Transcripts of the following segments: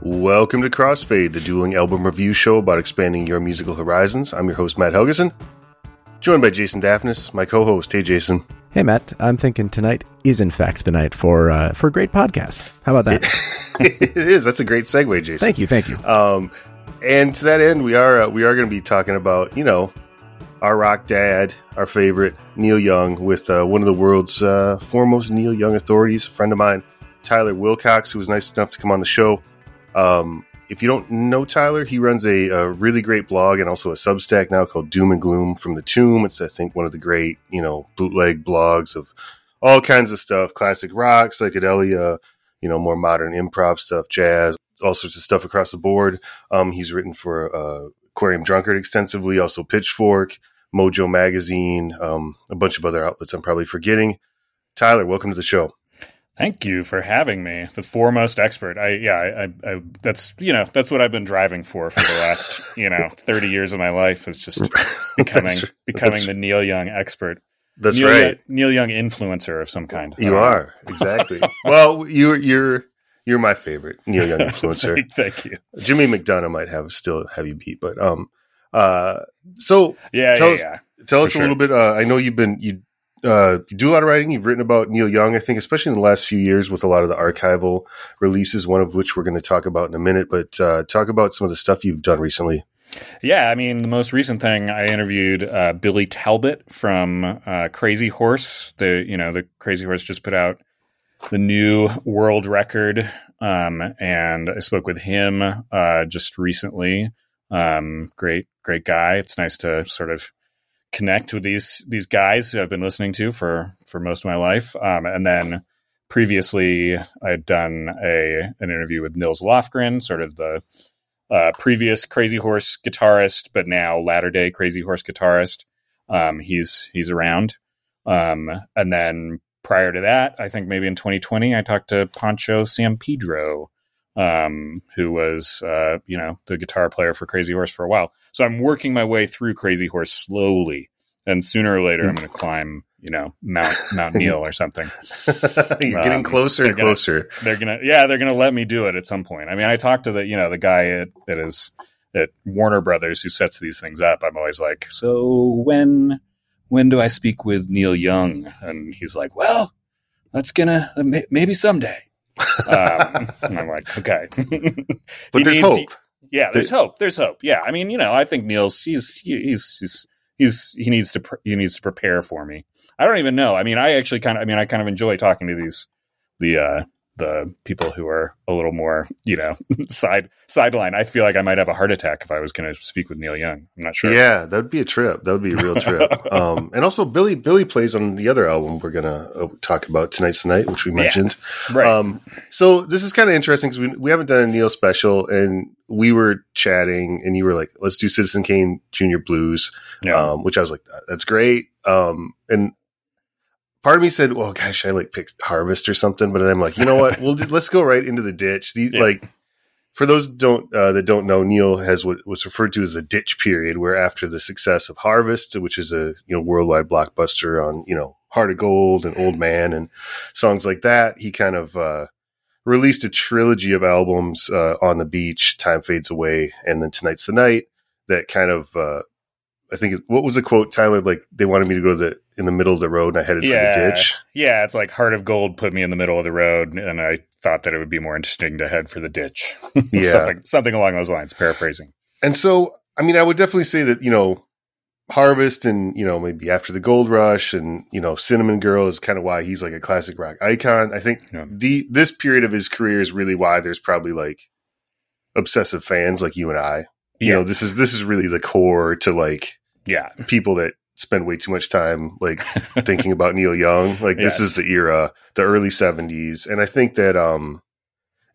Welcome to Crossfade, the dueling album review show about expanding your musical horizons. I'm your host, Matt Helgeson, joined by Jason Daphnis, my co-host. Hey, Jason. Hey, Matt. I'm thinking tonight is, in fact, the night for a great podcast. How about that? It is. That's a great segue, Jason. Thank you. And to that end, we are going to be talking about, you know, our rock dad, our favorite, Neil Young, with one of the world's foremost Neil Young authorities, a friend of mine, Tyler Wilcox, who was nice enough to come on the show. If you don't know Tyler, he runs a really great blog and also a Substack now called Doom and Gloom from the Tomb. It's, I think, one of the great, you know, bootleg blogs of all kinds of stuff, classic rock, psychedelia, you know, more modern improv stuff, jazz, all sorts of stuff across the board. He's written for Aquarium Drunkard extensively, also Pitchfork, Mojo Magazine, a bunch of other outlets I'm probably forgetting. Tyler, welcome to the show. Thank you for having me. The foremost expert. I that's, you know, that's what I've been driving for the last, 30 years of my life, is just becoming the Neil Young expert. That's Neil, right. Neil Young influencer of some kind. You are. Exactly. Well, you're my favorite Neil Young influencer. Thank you. Jimmy McDonough might still have you beat, but tell us a little bit. I know you do a lot of writing. You've written about Neil Young, I think, especially in the last few years with a lot of the archival releases, one of which we're going to talk about in a minute. But talk about some of the stuff you've done recently. Yeah, I mean, the most recent thing, I interviewed Billy Talbot from Crazy Horse. The Crazy Horse just put out the new world record, and I spoke with him just recently. Great guy. It's nice to sort of connect with these guys who I've been listening to for most of my life. And then previously I'd done an interview with Nils Lofgren, sort of the previous Crazy Horse guitarist, but now latter-day Crazy Horse guitarist. He's around. And then prior to that, I think maybe in 2020, I talked to Pancho San Pedro, who was, the guitar player for Crazy Horse for a while. So I'm working my way through Crazy Horse slowly, and sooner or later I'm going to climb, Mount Neil or something. You're getting closer and closer. They're going to let me do it at some point. I mean, I talked to the guy at Warner Brothers who sets these things up. I'm always like, so when do I speak with Neil Young? And he's like, well, that's gonna maybe someday. And I'm like, okay. But there's hope. There's hope. Yeah. I mean, I think Neil's, he needs to prepare for me. I don't even know. I mean, I kind of enjoy talking to the people who are a little more, sideline. I feel like I might have a heart attack if I was going to speak with Neil Young. I'm not sure. Yeah, that'd be a trip. That would be a real trip. And also Billy plays on the other album we're going to talk about, Tonight's the Night, which we mentioned. Yeah, right. So this is kind of interesting because we haven't done a Neil special, and we were chatting and you were like, let's do Citizen Kane Junior Blues, which I was like, that's great. And part of me said, well, gosh, I picked Harvest or something. But then I'm like, you know what? Let's go right into the ditch. For those that don't know, Neil has what was referred to as the ditch period, where after the success of Harvest, which is a worldwide blockbuster on, Heart of Gold and Old Man and songs like that, he kind of released a trilogy of albums, On the Beach, Time Fades Away, and then Tonight's the Night, that kind of I think, what was the quote, Tyler? Like, they wanted me to go in the middle of the road, and I headed for the ditch. Yeah, it's like Heart of Gold put me in the middle of the road, and I thought that it would be more interesting to head for the ditch. Yeah, something along those lines. Paraphrasing. And so, I mean, I would definitely say that Harvest and maybe After the Gold Rush and Cinnamon Girl is kind of why he's like a classic rock icon. I think this period of his career is really why there's probably obsessive fans like you and I. This is really the core to people that spend way too much time thinking about Neil Young. This is the era, the early 70s. And I think that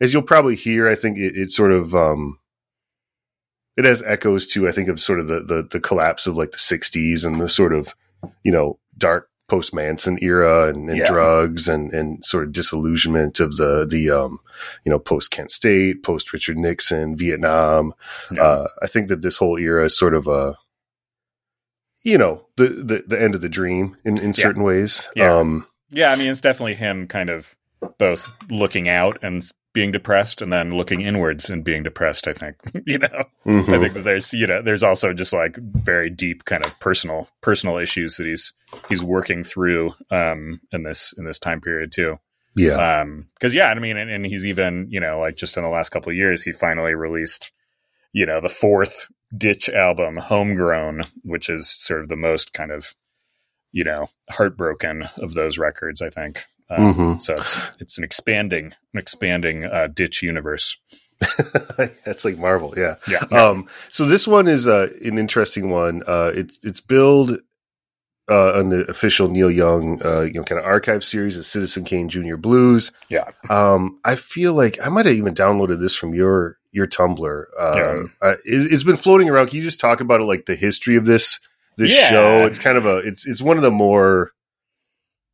as you'll probably hear, I think it sort of it has echoes too, I think, of sort of the collapse of the 60s and the sort of, dark post Manson era and drugs and sort of disillusionment of the post Kent State, post Richard Nixon, Vietnam. Yeah. I think that this whole era is sort of a the end of the dream in certain ways. I mean, it's definitely him kind of both looking out and being depressed and then looking inwards and being depressed, I think, mm-hmm. I think that there's also just like very deep kind of personal issues that he's working through, in this time period too. Yeah. Because he's even, like just in the last couple of years, he finally released, the fourth Ditch album, Homegrown, which is sort of the most kind of, heartbroken of those records, I think. So it's an expanding Ditch universe. That's like Marvel. Yeah. So this one is an interesting one. It's billed on the official Neil Young, kind of archive series of Citizen Kane Junior Blues. Yeah. I feel like I might have even downloaded this from your Tumblr. It's been floating around. Can you just talk about it, like the history of this show? It's kind of it's one of the more,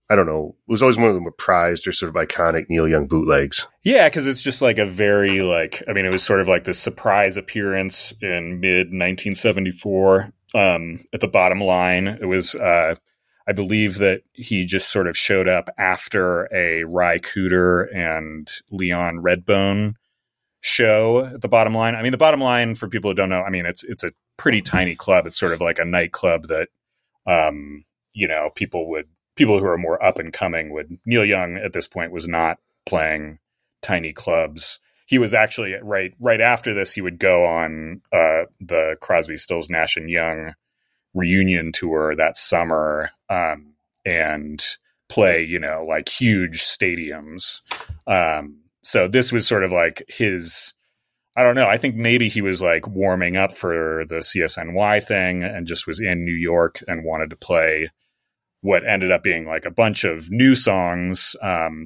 I don't know, it was always one of the more prized or sort of iconic Neil Young bootlegs. Yeah, because it's just like a very, like, I mean, it was sort of like this surprise appearance in mid-1974 at the Bottom Line. It was, I believe that he just sort of showed up after a Ry Cooder and Leon Redbone show at the Bottom Line. I mean, the Bottom Line, for people who don't know, I mean, it's a pretty tiny club. It's sort of like a nightclub that, people who are more up and coming would. Neil Young at this point was not playing tiny clubs. He was actually right after this, he would go on the Crosby, Stills, Nash and Young reunion tour that summer and play, like huge stadiums. So this was sort of like his, I don't know, I think maybe he was like warming up for the CSNY thing and just was in New York and wanted to play what ended up being like a bunch of new songs,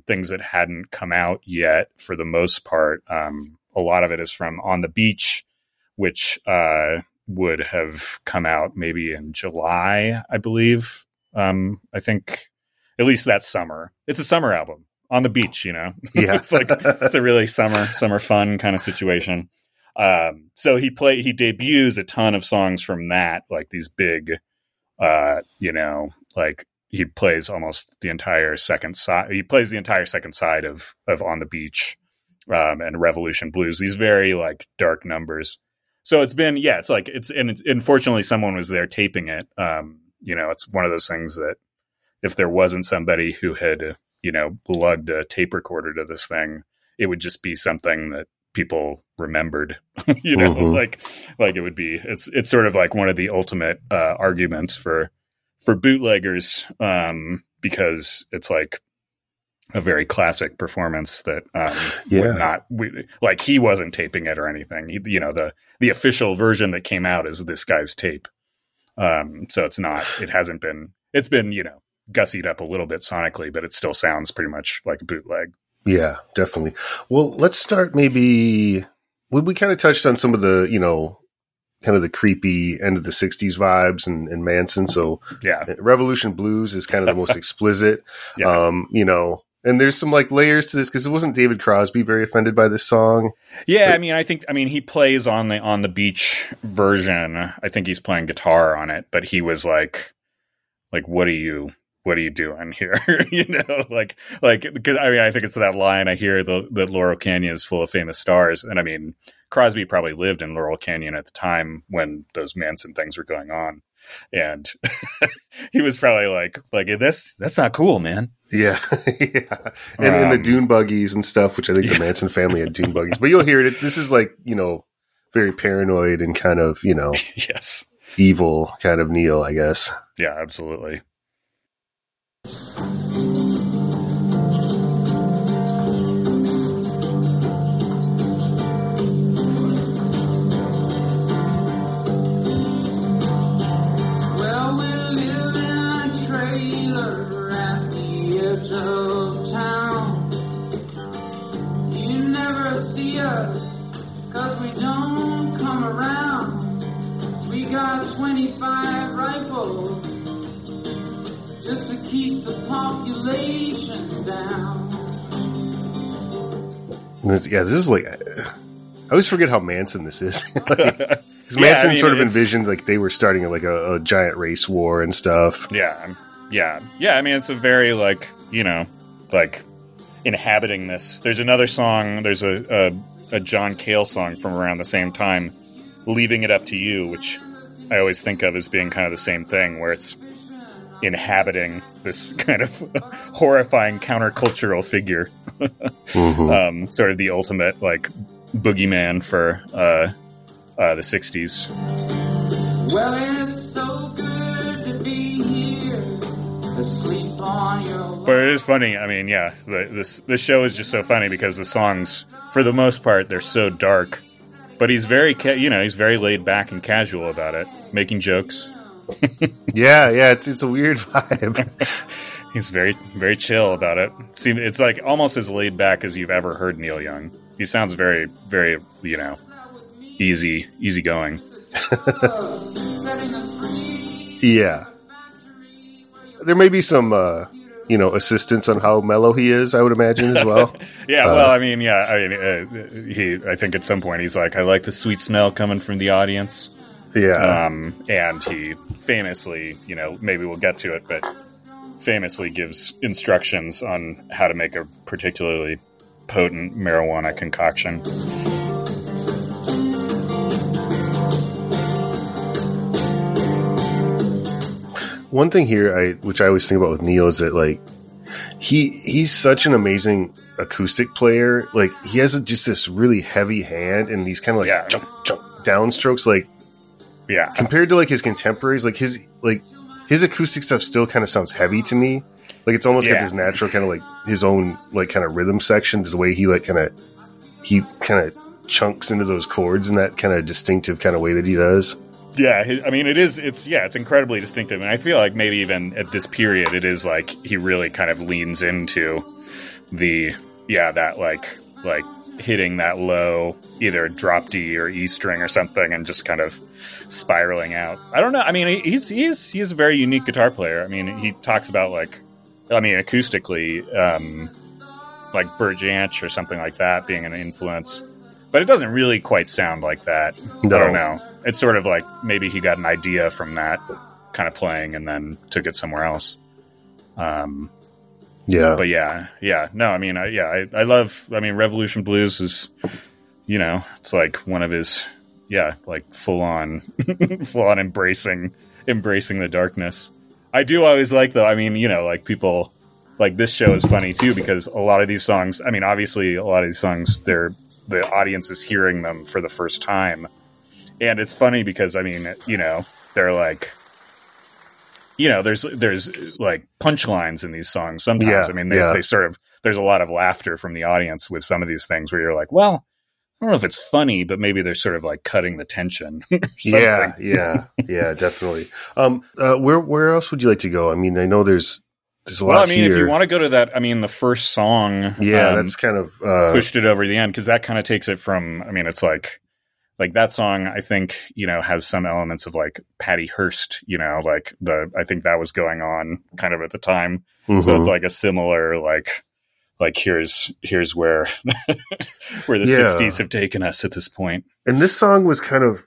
things that hadn't come out yet for the most part. A lot of it is from On the Beach, which would have come out maybe in July, I believe. I think at least that summer. It's a summer album, On the Beach, Yeah. It's a really summer fun kind of situation. So he debuts a ton of songs from that, like these big, like he plays almost the entire second side. He plays the entire second side of On the Beach and Revolution Blues. These very like dark numbers. So it's been, unfortunately someone was there taping it. It's one of those things that if there wasn't somebody who had, lugged a tape recorder to this thing, it would just be something that people remembered, mm-hmm. like it would be, it's sort of like one of the ultimate arguments for bootleggers, because it's like a very classic performance that he wasn't taping it or anything. The official version that came out is this guy's tape. So it's been gussied up a little bit sonically, but it still sounds pretty much like a bootleg. Yeah, definitely. Well, let's start maybe we kind of touched on some of the, kind of the creepy end of the 60s vibes and Manson. So yeah, Revolution Blues is kind of the most explicit, and there's some like layers to this because it wasn't David Crosby very offended by this song. Yeah. But I think he plays on the Beach version. I think he's playing guitar on it, but he was like, what are you doing here? Because I think it's that line I hear that Laurel Canyon is full of famous stars. And Crosby probably lived in Laurel Canyon at the time when those Manson things were going on. And he was probably like that's not cool, man. Yeah. Yeah. And the dune buggies and stuff, which I think the Manson family had dune buggies, but you'll hear it. This is like, very paranoid and kind of, yes, evil kind of Neil, I guess. Yeah, absolutely. Well, we live in a trailer at the edge of town. You never see us, 'cause we don't come around. We got 25 rifles just to keep the population down. Yeah, this is like, I always forget how Manson this is. Because Manson sort of envisioned like they were starting like a giant race war and stuff. Yeah. It's a very like, inhabiting this. There's another song, there's a John Cale song from around the same time, Leaving It Up to You, which I always think of as being kind of the same thing, where it's inhabiting this kind of horrifying countercultural figure. Mm-hmm. Sort of the ultimate, like, boogeyman for the 60s. Well, it's so good to be here, asleep on your lawn. But it is funny. I mean, yeah, this show is just so funny because the songs, for the most part, they're so dark. But he's very, he's very laid back and casual about it, making jokes. yeah, it's a weird vibe. He's very, very chill about it. See, it's like almost as laid back as you've ever heard Neil Young. He sounds very, very, easy going. Yeah. There may be some, assistance on how mellow he is, I would imagine, as well. I think at some point he's like, I like the sweet smell coming from the audience. Yeah. And he famously, maybe we'll get to it, but famously gives instructions on how to make a particularly potent marijuana concoction. One thing here, which I always think about with Neil, is that like he's such an amazing acoustic player. Like he has just this really heavy hand and these kind of like chunk downstrokes. Like compared to like his contemporaries, like his acoustic stuff still kind of sounds heavy to me. Like it's almost got this natural kind of like his own like kind of rhythm section. The way he kind of chunks into those chords in that kind of distinctive kind of way that he does. Yeah, I mean, it's incredibly distinctive, and I feel like maybe even at this period, it is like he really kind of leans into the that like hitting that low either drop D or E string or something, and just kind of spiraling out. I don't know. I mean, he's a very unique guitar player. I mean, he talks about acoustically, like Bert Jansch or something like that being an influence. But it doesn't really quite sound like that. No. I don't know. It's sort of like maybe he got an idea from that kind of playing and then took it somewhere else. But No, I mean, I love. I mean, Revolution Blues is, it's like one of his, like full on embracing the darkness. I do always like though. I mean, people like this show is funny too because a lot of these songs. I mean, obviously, a lot of these songs the audience is hearing them for the first time. And it's funny because, I mean, they're like, there's like punchlines in these songs sometimes. Yeah, I mean, they sort of, there's a lot of laughter from the audience with some of these things where you're like, well, I don't know if it's funny, but maybe they're sort of like cutting the tension. Yeah, definitely. Where else would you like to go? I mean, I know there's a lot. Well, I mean, here. If you want to go to that, I mean, the first song, that's kind of Pushed It Over the End, because that kind of takes it from. I mean, it's like that song. I think has some elements of like Patty Hearst. I think that was going on kind of at the time. Mm-hmm. So it's like a similar like here's where where the 60s have taken us at this point. And this song was kind of.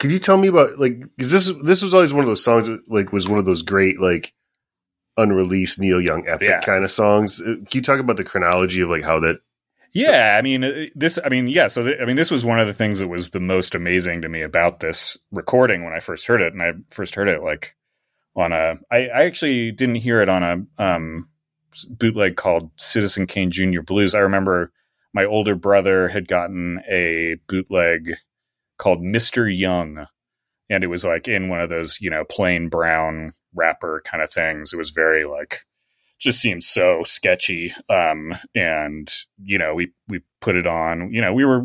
Can you tell me about because this was always one of those songs that, was one of those great unreleased Neil Young epic kind of songs. Can you talk about the chronology of how that? Yeah, I mean this. I mean, yeah. So I mean, this was one of the things that was the most amazing to me about this recording when I first heard it, and I first heard it on a. I actually didn't hear it on a bootleg called Citizen Kane Junior Blues. I remember my older brother had gotten a bootleg called Mr. Young, and it was in one of those plain brown. Rapper kind of things. It was very just seemed so sketchy. And we put it on. We were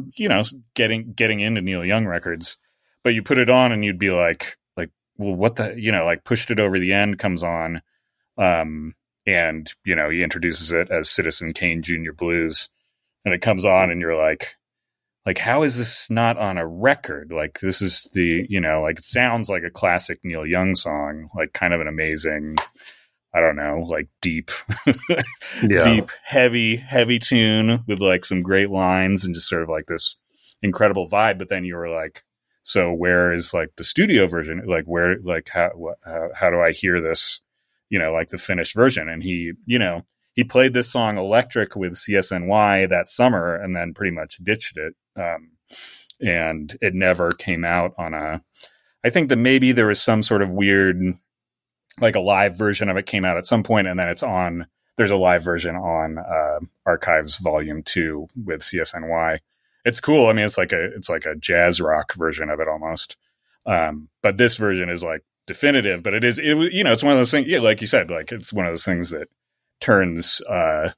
getting into Neil Young records, but you put it on and you'd be like well, what the Pushed It Over the End comes on, and he introduces it as Citizen Kane Junior Blues, and it comes on and you're like how is this not on a record? This is the it sounds like a classic Neil Young song, kind of an amazing, I don't know, deep deep heavy tune with some great lines and just sort of this incredible vibe. But then you were so where is the studio version? Where how do I hear this the finished version? And he He played this song electric with CSNY that summer and then pretty much ditched it. And it never came out on a, I think that maybe there was some sort of weird, like a live version of it came out at some point, and then it's on, there's a live version on Archives Volume 2 with CSNY. It's cool. I mean, it's like a jazz rock version of it almost. But this version is like definitive, but it's one of those things, yeah, like you said, like it's one of those things that turns a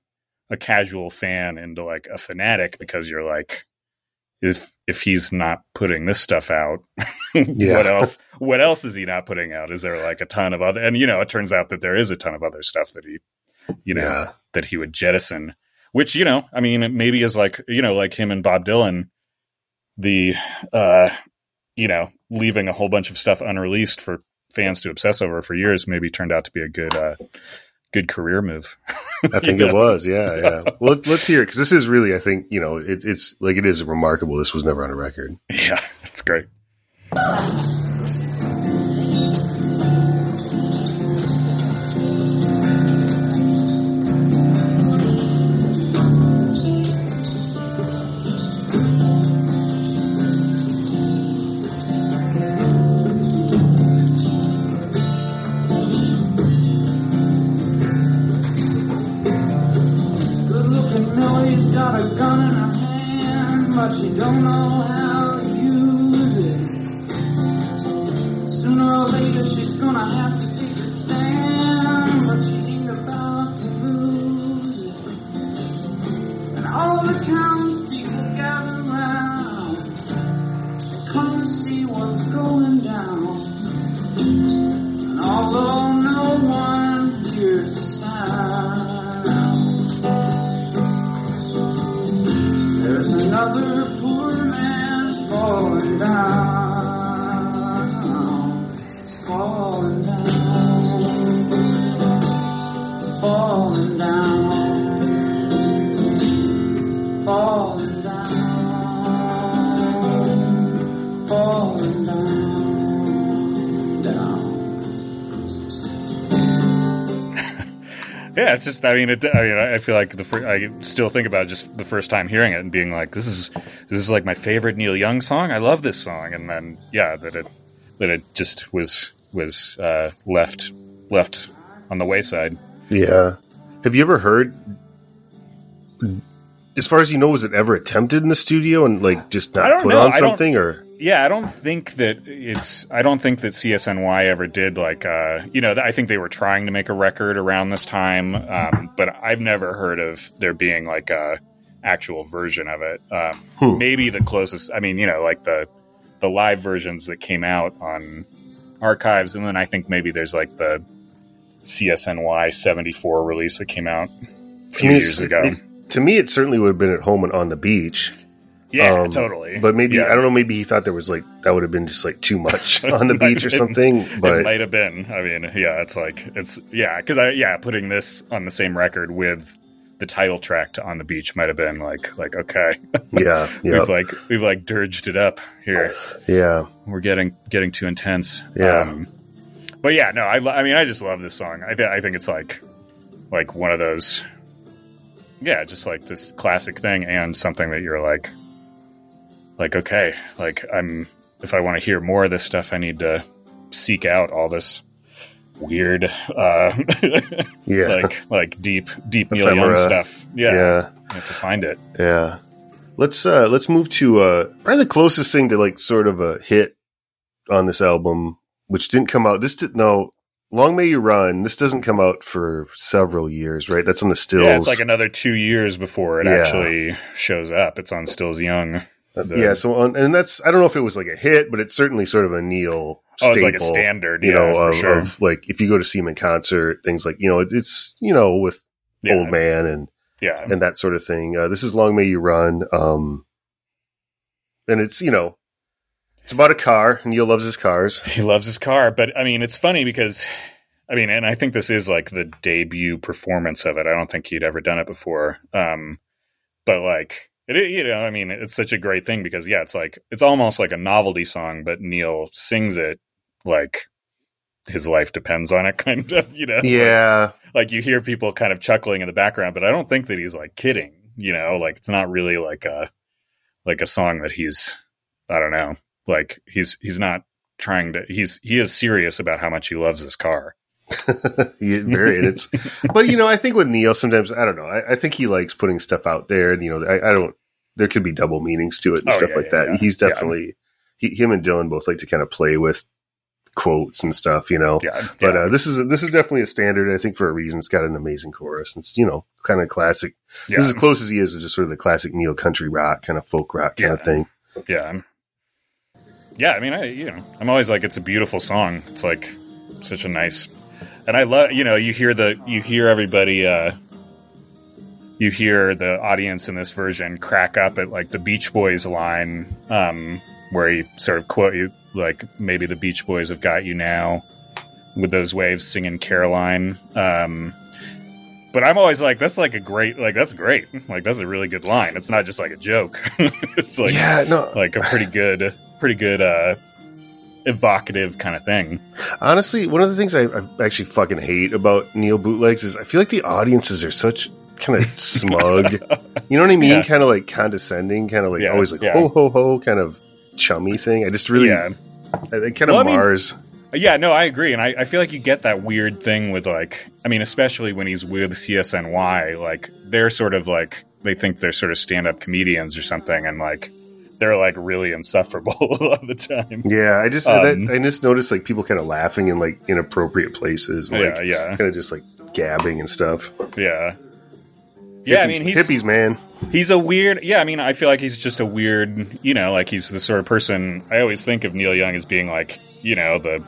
casual fan into like a fanatic, because you're like, if he's not putting this stuff out, yeah. what else is he not putting out? Is there like a ton of other, and it turns out that there is a ton of other stuff that that he would jettison, which, I mean, it maybe is like, like him and Bob Dylan, the, leaving a whole bunch of stuff unreleased for fans to obsess over for years, maybe turned out to be a good career move. I think it was. Yeah. Well, let's hear it. 'Cause this is really, I think, it's like, it is remarkable. This was never on a record. Yeah. It's great. Yeah, it's just, I feel like I still think about just the first time hearing it and being like, this is like my favorite Neil Young song. I love this song. And then, yeah, that it just was left on the wayside. Yeah. Have you ever heard, as far as you know, was it ever attempted in the studio and like just not put on something or? Yeah, I don't think that CSNY ever did like, I think they were trying to make a record around this time, but I've never heard of there being like a actual version of it. Maybe the closest, I mean, like the live versions that came out on Archives, and then I think maybe there's like the CSNY 74 release that came out a few years ago. To me, it certainly would have been at home and On the Beach. Yeah, totally. But maybe, I don't know, maybe he thought there was like, that would have been just like too much on the beach or something. But it might have been. I mean, yeah, because putting this on the same record with the title track to On the Beach might have been like, okay. Yeah. Yep. We've dirged it up here. Yeah. We're getting too intense. Yeah. But yeah, no, I just love this song. I think it's like one of those, yeah, just like this classic thing and something that you're like, okay, like if I want to hear more of this stuff, I need to seek out all this weird, like deep Neil Young stuff. Yeah. I have to find it. Yeah. Let's move to, probably the closest thing to like sort of a hit on this album, which didn't come out. Long May You Run. This doesn't come out for several years, right? That's on the Stills. Yeah, it's like another 2 years before it actually shows up. It's on Stills Young. I don't know if it was like a hit, but it's certainly sort of a Neil staple. It's like a standard, for sure. Of like if you go to see him in concert, things like, it's, with Old Man and that sort of thing. This is Long May You Run. And it's, it's about a car. Neil loves his cars. He loves his car. But I mean, it's funny because, and I think this is like the debut performance of it. I don't think he'd ever done it before. But like, it's such a great thing because, it's almost like a novelty song, but Neil sings it like his life depends on it, kind of, you know? Yeah. Like you hear people kind of chuckling in the background, but I don't think that he's like kidding, you know, like it's not really like a song that he's, I don't know, like he's not trying to, he is serious about how much he loves his car. Very, it's, but you know, I think with Neil sometimes, I don't know, I think he likes putting stuff out there, and you know, I don't, there could be double meanings to it and stuff like that. Yeah. He's definitely, him and Dylan both like to kind of play with quotes and stuff, you know. Yeah. But this is definitely a standard, I think, for a reason. It's got an amazing chorus. It's, you know, kind of classic. Yeah. This is as close as he is to just sort of the classic Neil country rock, kind of folk rock kind of thing. Yeah. Yeah, I mean, I'm always like, it's a beautiful song. It's like such a nice, and I love, you know, you hear everybody, you hear the audience in this version crack up at like the Beach Boys line, where he sort of quote you, like, maybe the Beach Boys have got you now, with those waves singing Caroline. But I'm always like, that's like a great, like, that's great. Like, that's a really good line. It's not just like a joke. It's like, like a pretty good, evocative kind of thing. Honestly, one of the things I actually fucking hate about Neil bootlegs is I feel like the audiences are such kind of smug, you know what I mean? Yeah. Kind of like condescending, kind of like always like, ho, ho, ho, kind of chummy thing. I just really it kind of mars. I agree, and I feel like you get that weird thing with, like, I mean, especially when he's with CSNY, like they're sort of like, they think they're sort of stand-up comedians or something, and like they're like really insufferable a lot of the time. Yeah, I just I just noticed like people kind of laughing in like inappropriate places, and, like kind of just like gabbing and stuff. Yeah, hippies, I mean, hippies, man. He's a weird. Yeah, I mean, I feel like he's just a weird. You know, like he's the sort of person. I always think of Neil Young as being like, you know, the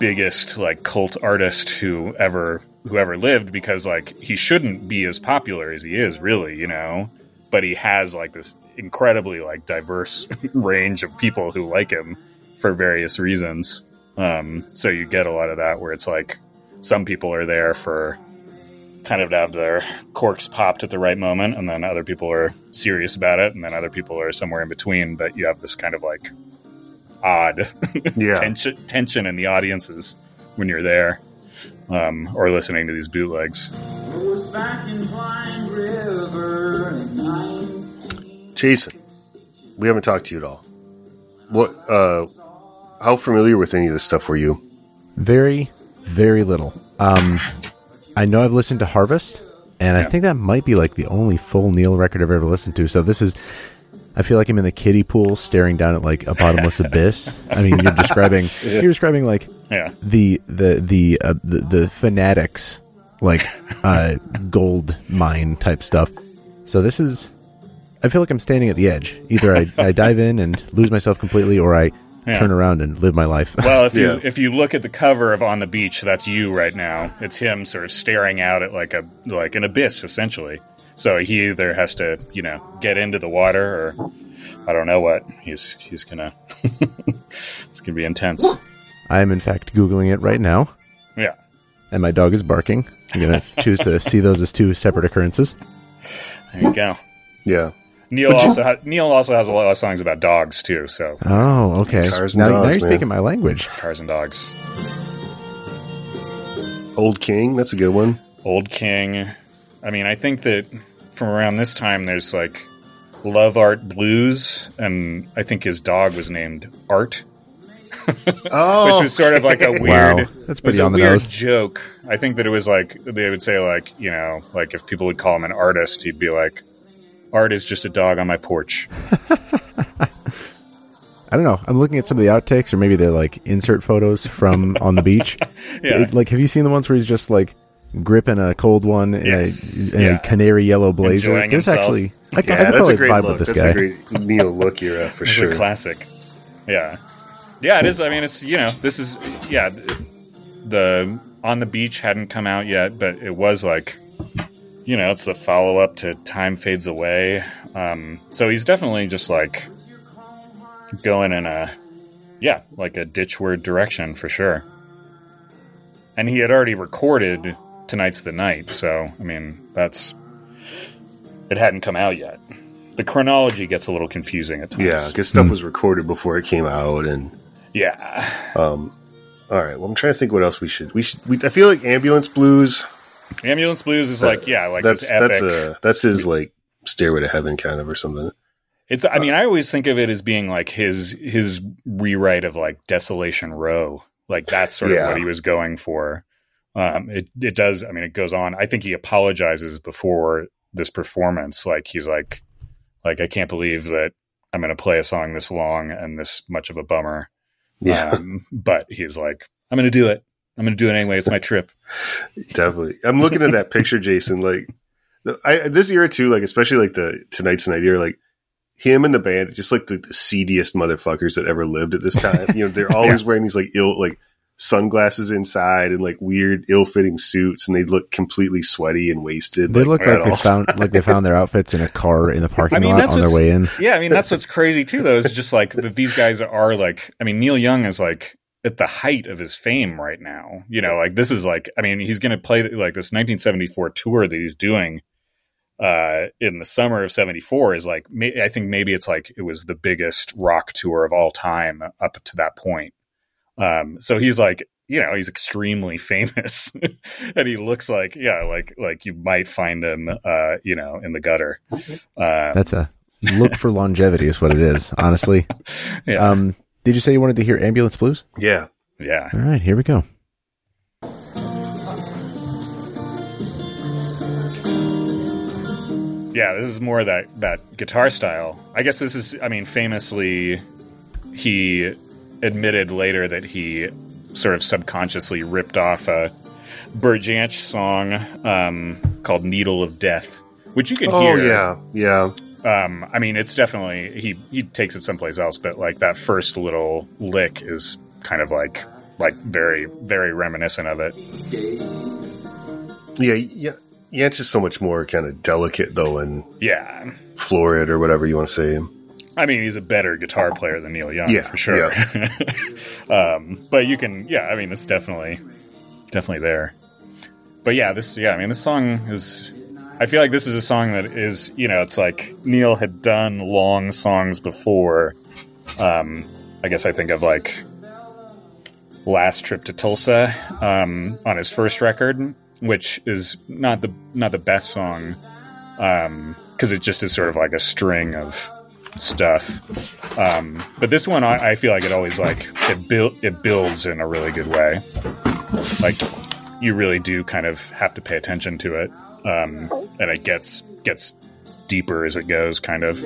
biggest like cult artist who ever lived, because like he shouldn't be as popular as he is, really. You know, but he has like this incredibly like diverse range of people who like him for various reasons. So you get a lot of that where it's like some people are there for, kind of to have their corks popped at the right moment, and then other people are serious about it, and then other people are somewhere in between, but you have this kind of like odd tension in the audiences when you're there or listening to these bootlegs. Jason, we haven't talked to you at all. What how familiar with any of this stuff were you? Very, very little. I know I've listened to Harvest, and I think that might be like the only full Neil record I've ever listened to. So this is, I feel like I'm in the kiddie pool staring down at like a bottomless abyss. I mean, you're describing, like the Fanatics, like gold mine type stuff. So this is, I feel like I'm standing at the edge. Either I dive in and lose myself completely, or I turn around and live my life. Well, if you look at the cover of On the Beach, that's you right now. It's him sort of staring out at like an abyss, essentially. So he either has to, you know, get into the water, or I don't know what. He's gonna it's gonna be intense. I am in fact googling it right now. Yeah. And my dog is barking. I'm gonna choose to see those as two separate occurrences. There you go. Yeah. Neil also has a lot of songs about dogs too. So Cars and dogs, now you're speaking my language. Cars and dogs. Old King, that's a good one. Old King. I mean, I think that from around this time, there's like Love Art Blues, and I think his dog was named Art. Which was sort of like a weird, that's pretty on the nose joke. I think that it was like they would say like, you know, like if people would call him an artist, he'd be like, Art is just a dog on my porch. I don't know. I'm looking at some of the outtakes, or maybe they're like insert photos from On the Beach. Like, have you seen the ones where he's just like gripping a cold one in a canary yellow blazer? Enjoying There's himself. Actually, I can probably vibe look. With this guy. That's a great Neil look era for sure. A classic. Yeah. Yeah, it is. I mean, it's, you know, this is, the On the Beach hadn't come out yet, but it was like, you know, it's the follow-up to Time Fades Away. So he's definitely just, like, going in a ditchward direction for sure. And he had already recorded Tonight's the Night, so, I mean, that's... It hadn't come out yet. The chronology gets a little confusing at times. Yeah, because stuff was recorded before it came out, and... Yeah. All right. Well, I'm trying to think what else we should. I feel like Ambulance Blues. Ambulance Blues is that's epic. That's his like Stairway to Heaven kind of or something. It's. I mean, I always think of it as being like his rewrite of like Desolation Row. Like that's sort of what he was going for. It does. I mean, it goes on. I think he apologizes before this performance. Like he's like I can't believe that I'm going to play a song this long and this much of a bummer. Yeah. But he's like, I'm going to do it. I'm going to do it anyway. It's my trip. Definitely. I'm looking at that picture, Jason, like this era too, like, especially like the Tonight's the Night era, like him and the band, just like the seediest motherfuckers that ever lived at this time. You know, they're always wearing these like ill, like sunglasses inside and like weird ill-fitting suits. And they look completely sweaty and wasted. They look like they found their outfits in a car in the parking lot on their way in. Yeah. I mean, that's, what's crazy too, though. It's just like that these guys are like, I mean, Neil Young is like at the height of his fame right now, you know, like this is like, I mean, he's going to play like this 1974 tour that he's doing in the summer of 74 is like, I think maybe it's like, it was the biggest rock tour of all time up to that point. So he's like, you know, he's extremely famous and he looks like, like you might find him, you know, in the gutter. That's a look for longevity is what it is, honestly. Yeah. Did you say you wanted to hear Ambulance Blues? Yeah. Yeah. All right, here we go. Yeah, this is more that guitar style. I guess this is, I mean, famously he admitted later that he sort of subconsciously ripped off a Bert Jansch song called Needle of Death, which you can hear. Oh, yeah, yeah. I mean, it's definitely, he takes it someplace else, but like that first little lick is kind of like very, very reminiscent of it. Yeah, yeah. Yeah, it's just so much more kind of delicate, though, and florid or whatever you want to say. I mean, he's a better guitar player than Neil Young, for sure. Yeah. But you can, I mean, it's definitely there. But this song is, I feel like this is a song that is, you know, it's like Neil had done long songs before. I guess I think of like Last Trip to Tulsa on his first record, which is not the best song because it just is sort of like a string of stuff, but this one I feel like it always like it builds in a really good way. Like you really do kind of have to pay attention to it, and it gets deeper as it goes, kind of.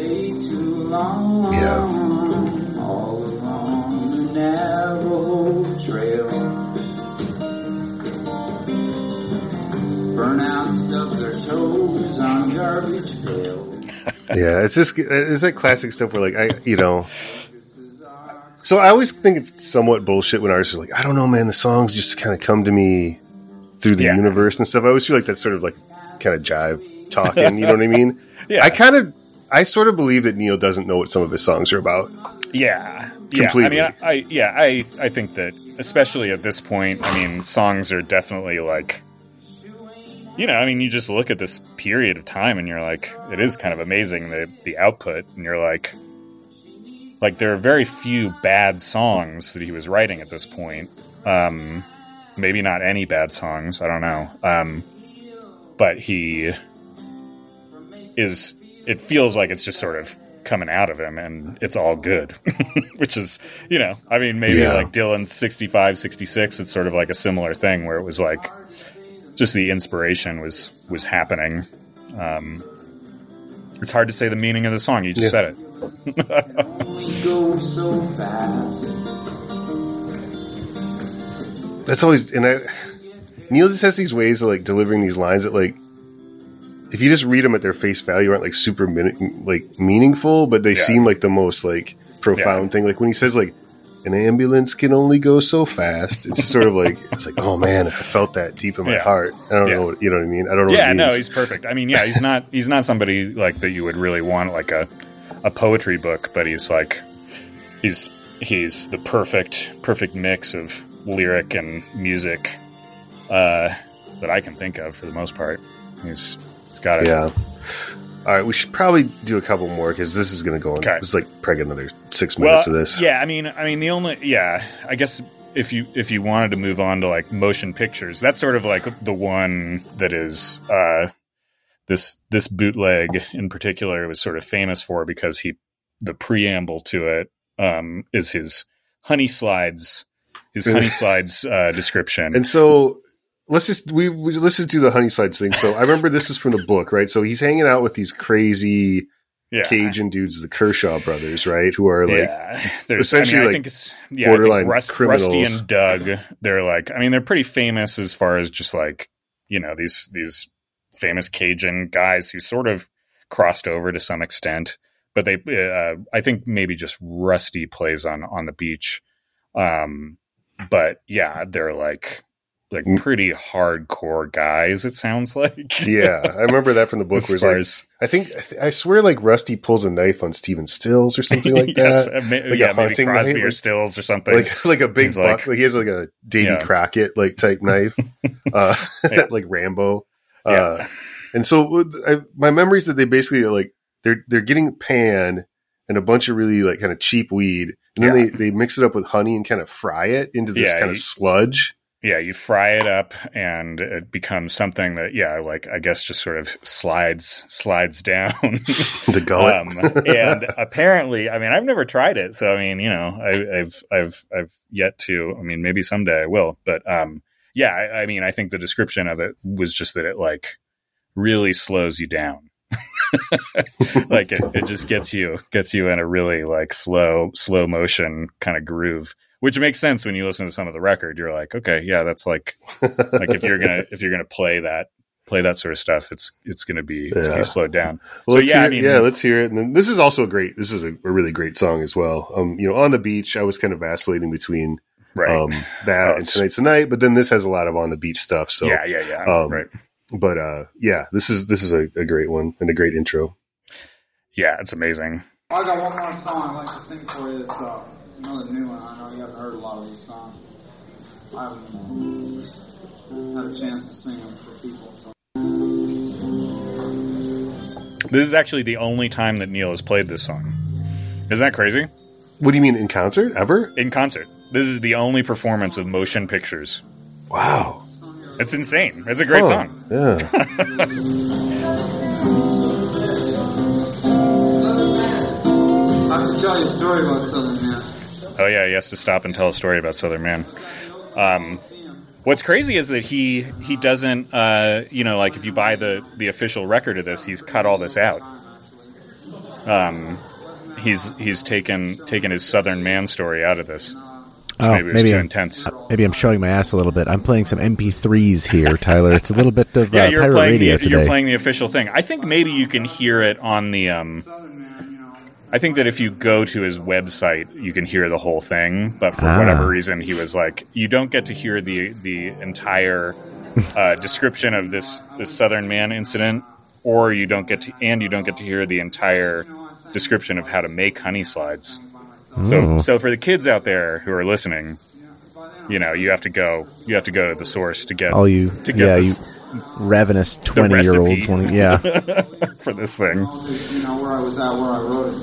Yeah, it's that classic stuff where, like, So I always think it's somewhat bullshit when artists are like, I don't know, man, the songs just kind of come to me through the universe and stuff. I always feel like that's sort of, like, kind of jive talking, you know what I mean? Yeah. I sort of believe that Neil doesn't know what some of his songs are about. Yeah. Completely. Yeah, I mean, I think that, especially at this point, I mean, songs are definitely, like... You know, I mean, you just look at this period of time and you're like, it is kind of amazing, the output. And you're like there are very few bad songs that he was writing at this point. Maybe not any bad songs. I don't know. But he is, it feels like it's just sort of coming out of him and it's all good, which is, you know, I mean, maybe like Dylan's 65, 66, it's sort of like a similar thing where it was like, just the inspiration was happening. It's hard to say the meaning of the song. You just said it. We go so fast. That's always, and Neil just has these ways of like delivering these lines that like, if you just read them at their face value, aren't like super meaningful, but they seem like the most like profound thing. Like when he says like, an ambulance can only go so fast. It's sort of like, it's like, oh man, I felt that deep in my heart. I don't know what, you know what I mean? I don't know what it means. Yeah, no, he's perfect. I mean, yeah, he's not somebody like that you would really want like a poetry book, but he's like, he's the perfect mix of lyric and music, that I can think of for the most part. He's got it. Yeah. All right, we should probably do a couple more because this is going to go on. Okay. It's like probably another 6 minutes of this. Yeah, I mean, the only I guess if you wanted to move on to like motion pictures, that's sort of like the one that is this bootleg in particular was sort of famous for because the preamble to it is his Honey Slides, description, and so. Let's just do the Honey Slides thing. So I remember this was from the book, right? So he's hanging out with these crazy Cajun dudes, the Kershaw brothers, right? Who are like essentially borderline criminals. Rusty and Doug, they're like, I mean, they're pretty famous as far as just like, you know, these famous Cajun guys who sort of crossed over to some extent, but they, I think maybe just Rusty plays on the Beach. But yeah, they're like pretty hardcore guys, it sounds like. Yeah, I remember that from the book. I swear Rusty pulls a knife on Steven Stills or something like that. Maybe Crosby knife, or Stills or something. Like a big buck. Like he has like a Davy Crockett like type knife, like Rambo. And so my memory is that they basically like they're getting a pan and a bunch of really like kind of cheap weed, and then they mix it up with honey and kind of fry it into this kind of sludge. Yeah, you fry it up and it becomes something that, I guess just sort of slides down the gullet. And apparently, I mean, I've never tried it, so I mean, you know, I've yet to. I mean, maybe someday I will. But I think the description of it was just that it like really slows you down. Like it just gets you in a really like slow motion kind of groove. Which makes sense when you listen to some of the record. You're like, okay, yeah, that's like if you're gonna play that sort of stuff, it's gonna be gonna slow down. Well, so let's hear it. And then, this is a really great song as well. You know, On the Beach, I was kind of vacillating between that and Tonight's the Night, but then this has a lot of on the beach stuff. So right. But this is a great one and a great intro. Yeah, it's amazing. I got one more song I'd like to sing for you. It's another new one. I know you haven't heard a lot of these songs. I haven't had a chance to sing them for people. So. This is actually the only time that Neil has played this song. Isn't that crazy? What do you mean, in concert? Ever? In concert. This is the only performance of Motion Pictures. Wow. It's insane. It's a great song. Yeah. I have to tell you a story about Southern Man. Oh, yeah, he has to stop and tell a story about Southern Man. What's crazy is that he doesn't, like if you buy the official record of this, he's cut all this out. He's taken his Southern Man story out of this. So maybe it was too intense. Maybe I'm showing my ass a little bit. I'm playing some MP3s here, Tyler. It's a little bit of pirate radio today. You're playing the official thing. I think maybe you can hear it on the... I think that if you go to his website, you can hear the whole thing. But for whatever reason, he was like, you don't get to hear the entire description of this Southern Man incident, or you don't get to hear the entire description of how to make honey slides. Ooh. So for the kids out there who are listening, you know, you have to go to the source to get all you to get this. Ravenous 20-year-olds for this thing. You know, where I was at, where I wrote it.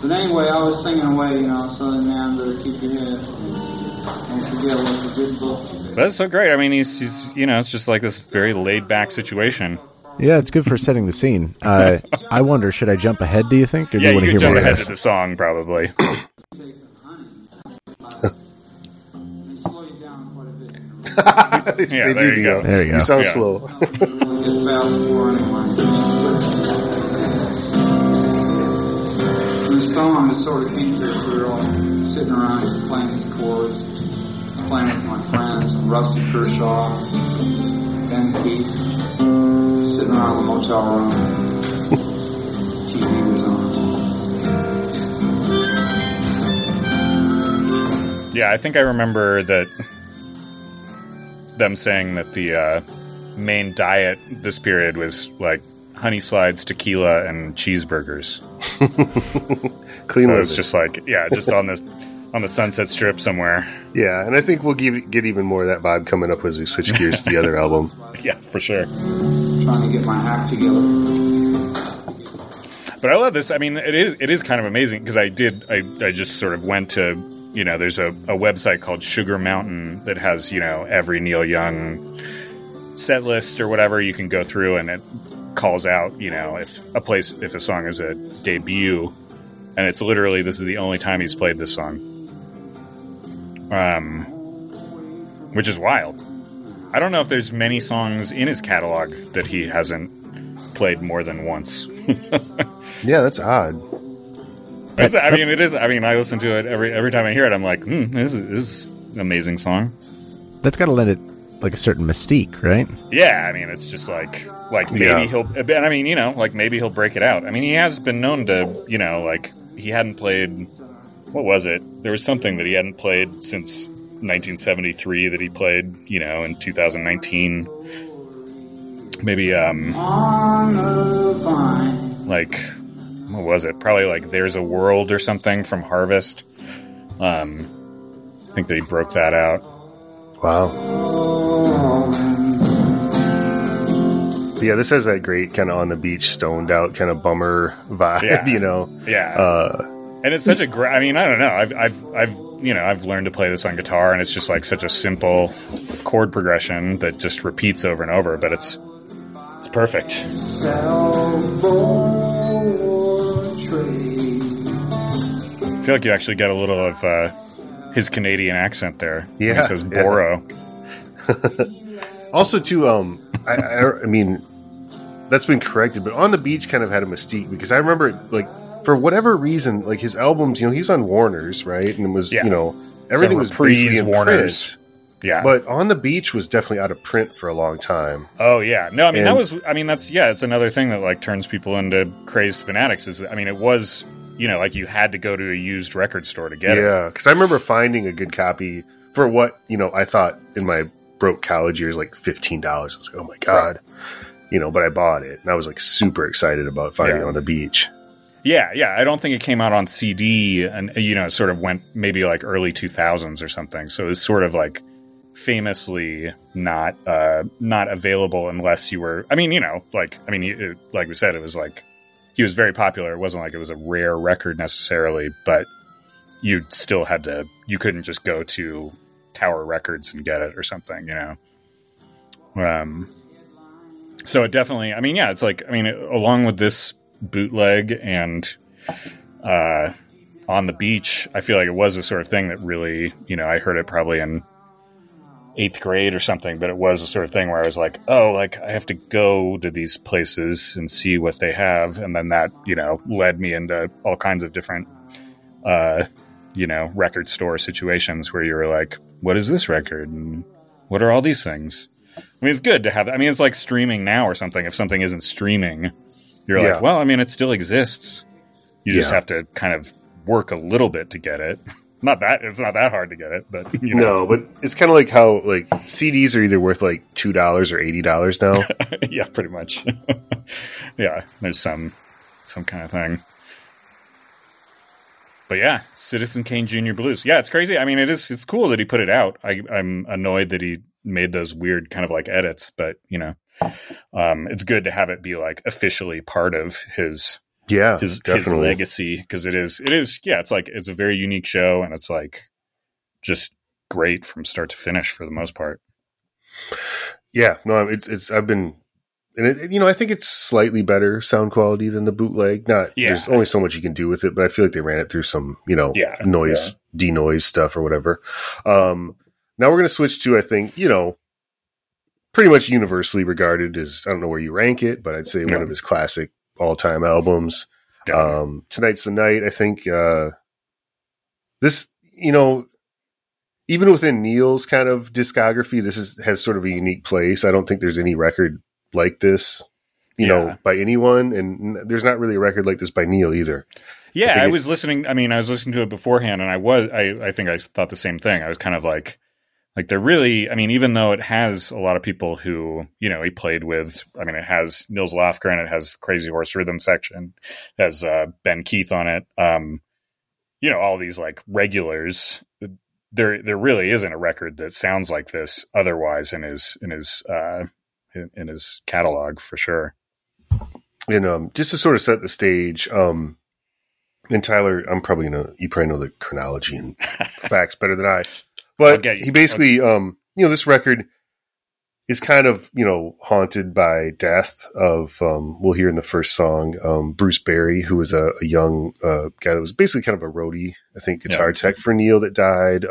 But anyway, I was singing away, you know, Southern Man, better keep your head. Don't forget what's a good book. That's so great. I mean, he's you know, it's just like this very laid-back situation. Yeah, it's good for setting the scene. I wonder, should I jump ahead, do you think? Or do you want to hear more of this? Yeah, you could jump ahead to the song, probably. There you go. There you go. You sound slow. The song just sort of came through. We were all sitting around just playing these chords, playing with my friends, Rusty Kershaw, Ben Keith, sitting around the motel room. TV was on. Yeah, I think I remember that. Them saying that the main diet this period was like honey slides, tequila, and cheeseburgers. Clean. So it was just like on the Sunset Strip somewhere. Yeah, and I think we'll get even more of that vibe coming up as we switch gears to the other album. Yeah, for sure. Trying to get my act together. But I love this. I mean, it is kind of amazing because I just sort of went to, you know, there's a website called Sugar Mountain that has, you know, every Neil Young set list or whatever. You can go through and it calls out, you know, if a song is a debut, and it's literally, this is the only time he's played this song. Which is wild. I don't know if there's many songs in his catalog that he hasn't played more than once. Yeah, that's odd. I mean, it is. I mean, I listen to it every time I hear it. I'm like, this is an amazing song. That's got to lend it like a certain mystique, right? Yeah, I mean, it's just like maybe he'll. I mean, you know, like maybe he'll break it out. I mean, he has been known to, you know, like he hadn't played. What was it? There was something that he hadn't played since 1973 that he played, you know, in 2019. Maybe like, what was it? Probably like There's a World or something from Harvest. I think that he broke that out. Wow. Yeah, this has that great kind of On the Beach, stoned out kind of bummer vibe, you know. Yeah. And it's such a great, I mean, I don't know. I've learned to play this on guitar, and it's just like such a simple chord progression that just repeats over and over, but it's perfect. I feel like you actually get a little of his Canadian accent there. Yeah. He says Boro. Yeah. Also, too, I mean, that's been corrected, but On the Beach kind of had a mystique because I remember it, like, for whatever reason, like his albums, you know, he was on Warner's, right? And it was, you know, everything was basically in Warner's. Print. Yeah. But On the Beach was definitely out of print for a long time. Oh, yeah. No, I mean, it's another thing that like turns people into crazed fanatics is that, I mean, it was, you know, like you had to go to a used record store to get it. Yeah. Because I remember finding a good copy for what, you know, I thought in my broke college years, like $15. I was like, oh my God. Right. You know, but I bought it and I was like super excited about finding On the Beach. Yeah, yeah. I don't think it came out on CD, and you know, it sort of went maybe like early 2000s or something. So it's sort of like famously not available unless you were. I mean, you know, like I mean, like we said, it was like he was very popular. It wasn't like it was a rare record necessarily, but you still had to. You couldn't just go to Tower Records and get it or something, you know. So it definitely. I mean, yeah. It's like I mean, along with this bootleg and On the Beach, I feel like it was the sort of thing that really, you know, I heard it probably in 8th grade or something, but it was the sort of thing where I was like, oh, like I have to go to these places and see what they have. And then that, you know, led me into all kinds of different, you know, record store situations where you were like, what is this record? And what are all these things? I mean, it's good to have, I mean, it's like streaming now or something. If something isn't streaming, you're like, well, I mean, it still exists. You just have to kind of work a little bit to get it. It's not that hard to get it, but you know. No, but it's kind of like how like CDs are either worth like $2 or $80 now. Yeah, pretty much. Yeah, there's some kind of thing. But yeah, Citizen Kane Junior Blues. Yeah, it's crazy. I mean, it is. It's cool that he put it out. I'm annoyed that he made those weird kind of like edits, but you know. It's good to have it be like officially part of his legacy because it is it's like it's a very unique show and it's like just great from start to finish for the most part. Yeah, no, it's I've been and you know I think it's slightly better sound quality than the bootleg. There's only so much you can do with it, but I feel like they ran it through some noise denoise stuff or whatever. Now we're gonna switch to I think you know. Pretty much universally regarded as, I don't know where you rank it, but I'd say one of his classic all-time albums. Yeah. Tonight's the Night, I think. This, you know, even within Neil's kind of discography, this has sort of a unique place. I don't think there's any record like this, you know, by anyone. And there's not really a record like this by Neil either. Yeah, I was listening to it beforehand, and I think I thought the same thing. I was kind of like... Like they're really, I mean, even though it has a lot of people who, you know, he played with, I mean, it has Nils Lofgren, it has Crazy Horse Rhythm Section, it has Ben Keith on it. You know, all these like regulars, there really isn't a record that sounds like this otherwise in his catalog for sure. And just to sort of set the stage, and Tyler, you probably know the chronology and facts better than I, but he basically, you know, this record is kind of, you know, haunted by death of, we'll hear in the first song, Bruce Berry, who was a young guy that was basically kind of a roadie, I think, guitar tech for Neil that died.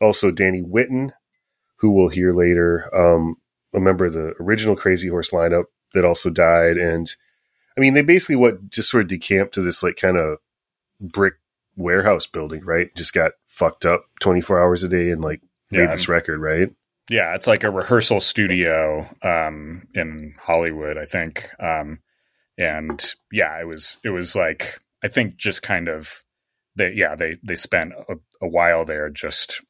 Also Danny Whitten, who we'll hear later, a member of the original Crazy Horse lineup that also died. And I mean, they basically just sort of decamped to this like kind of brick warehouse building, right? Just got fucked up 24 hours a day and like made this record, right? Yeah, it's like a rehearsal studio in Hollywood, I think. And yeah, it was like, I think just kind of they spent a while there just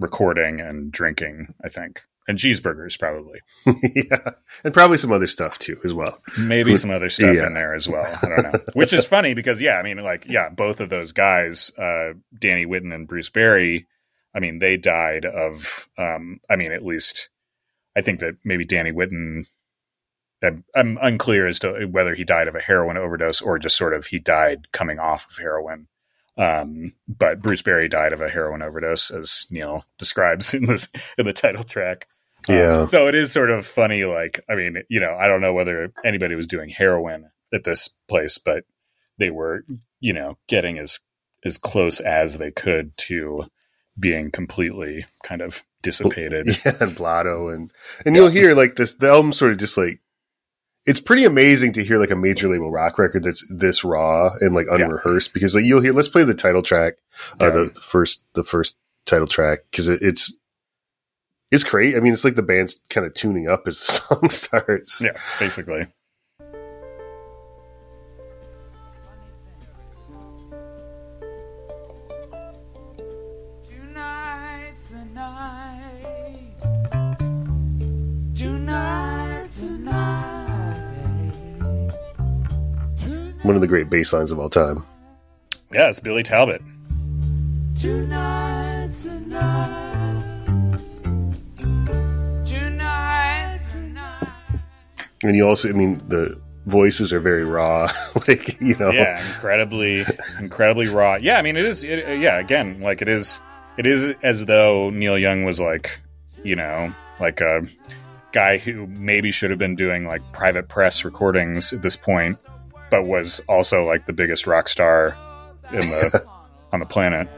recording and drinking, I think. And cheeseburgers, probably. Yeah. And probably some other stuff, too, as well. Maybe some other stuff in there as well. I don't know. Which is funny because, both of those guys, Danny Whitten and Bruce Berry, I mean, they died of, at least I think that maybe Danny Whitten, I'm unclear as to whether he died of a heroin overdose or just sort of he died coming off of heroin. But Bruce Berry died of a heroin overdose, as Neil describes in the title track. So it is sort of funny. Like, I mean, you know, I don't know whether anybody was doing heroin at this place, but they were, you know, getting as close as they could to being completely kind of dissipated. Yeah, and blotto. And you'll hear like this, the album sort of just like, it's pretty amazing to hear like a major label rock record that's this raw and like unrehearsed because like you'll hear, let's play the title track, the first title track. Cause it's great. I mean, it's like the band's kind of tuning up as the song starts. Yeah, basically. Tonight's the night. Tonight's the night. One of the great bass lines of all time. Yeah, it's Billy Talbot. Tonight. And you also, I mean, the voices are very raw. Like, you know. Yeah, incredibly raw. Yeah, I mean, it is, again, like it is as though Neil Young was like, you know, like a guy who maybe should have been doing like private press recordings at this point, but was also like the biggest rock star on the planet.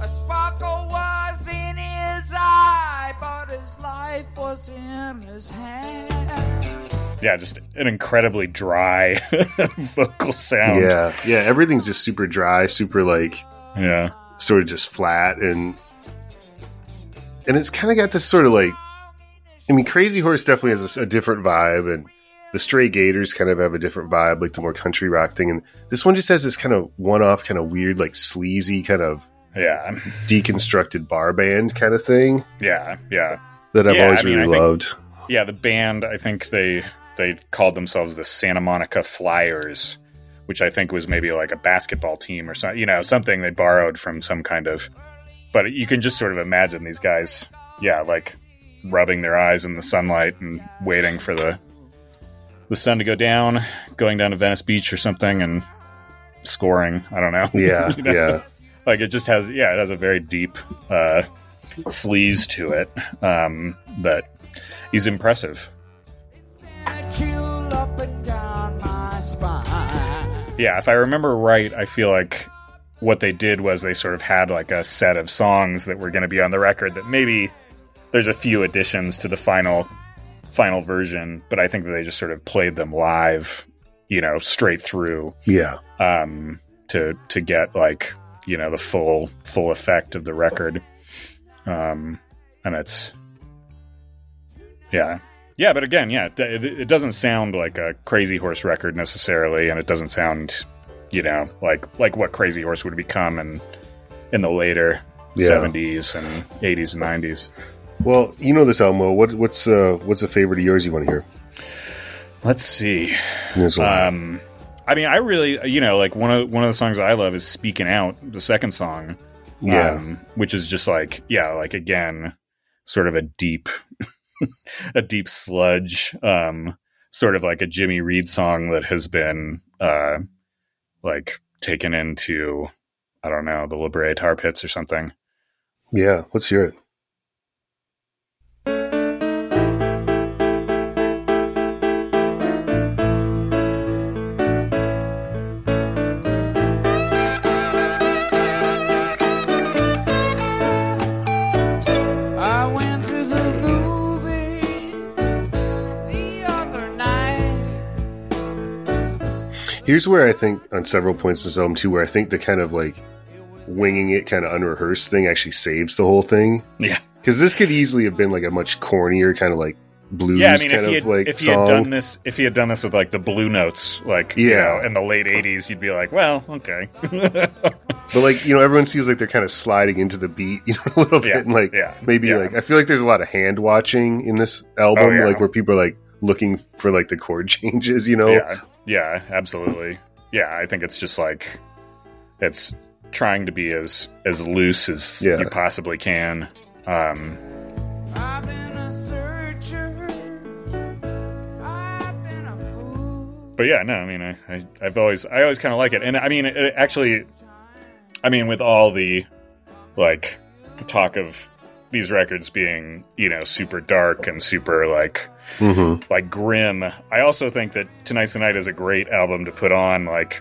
A sparkle was in his eye, but his life was in his hand. Yeah, just an incredibly dry vocal sound. Yeah, everything's just super dry, super like sort of just flat and it's kind of got this sort of like, I mean, Crazy Horse definitely has a different vibe and the Stray Gators kind of have a different vibe, like the more country rock thing. And this one just has this kind of one-off, kind of weird, like sleazy kind of deconstructed bar band kind of thing. Yeah. That I've always really loved. The band, I think they called themselves the Santa Monica Flyers, which I think was maybe like a basketball team or something, you know, something they borrowed from some kind of... But you can just sort of imagine these guys, like rubbing their eyes in the sunlight and waiting for the sun to go down, going down to Venice Beach or something and scoring. I don't know. Yeah. You know? Yeah. Like it just has, it has a very deep, sleaze to it. But he's impressive. Yeah. If I remember right, I feel like what they did was they sort of had like a set of songs that were going to be on the record that maybe there's a few additions to the final version, but I think that they just sort of played them live, you know, straight through. Yeah. To get like, you know, the full effect of the record. And it's but again, it doesn't sound like a Crazy Horse record necessarily, and it doesn't sound, you know, like what Crazy Horse would become in the later 70s and 80s and 90s. Well, you know this album. What's a favorite of yours you want to hear? Let's see. I mean, I really, you know, like one of the songs I love is "Speaking Out," the second song. Which is just like, like again, sort of a deep, a deep sludge, sort of like a Jimmy Reed song that has been like taken into, I don't know, the Libre tar pits or something. Yeah, let's hear it. Here's where I think, on several points in this album, too, where I think the kind of, like, winging it, kind of unrehearsed thing actually saves the whole thing. Yeah. Because this could easily have been, like, a much cornier kind of, like, blues kind of, like, song. If he had done this with, like, the Blue Notes, like, you know, in the late 80s, you'd be like, well, okay. But, like, you know, everyone seems like they're kind of sliding into the beat, you know, a little bit. And, like, maybe, like, I feel like there's a lot of hand-watching in this album, like, where people are, like, looking for, like, the chord changes, you know? Yeah, absolutely. Yeah, I think it's just like it's trying to be as loose as you possibly can. I've been a searcher. I've been a fool. But yeah, no, I mean, I've always kind of like it, and I mean, it actually, I mean, with all the like talk of these records being, you know, super dark and super like like grim, I also think that Tonight's the Night is a great album to put on like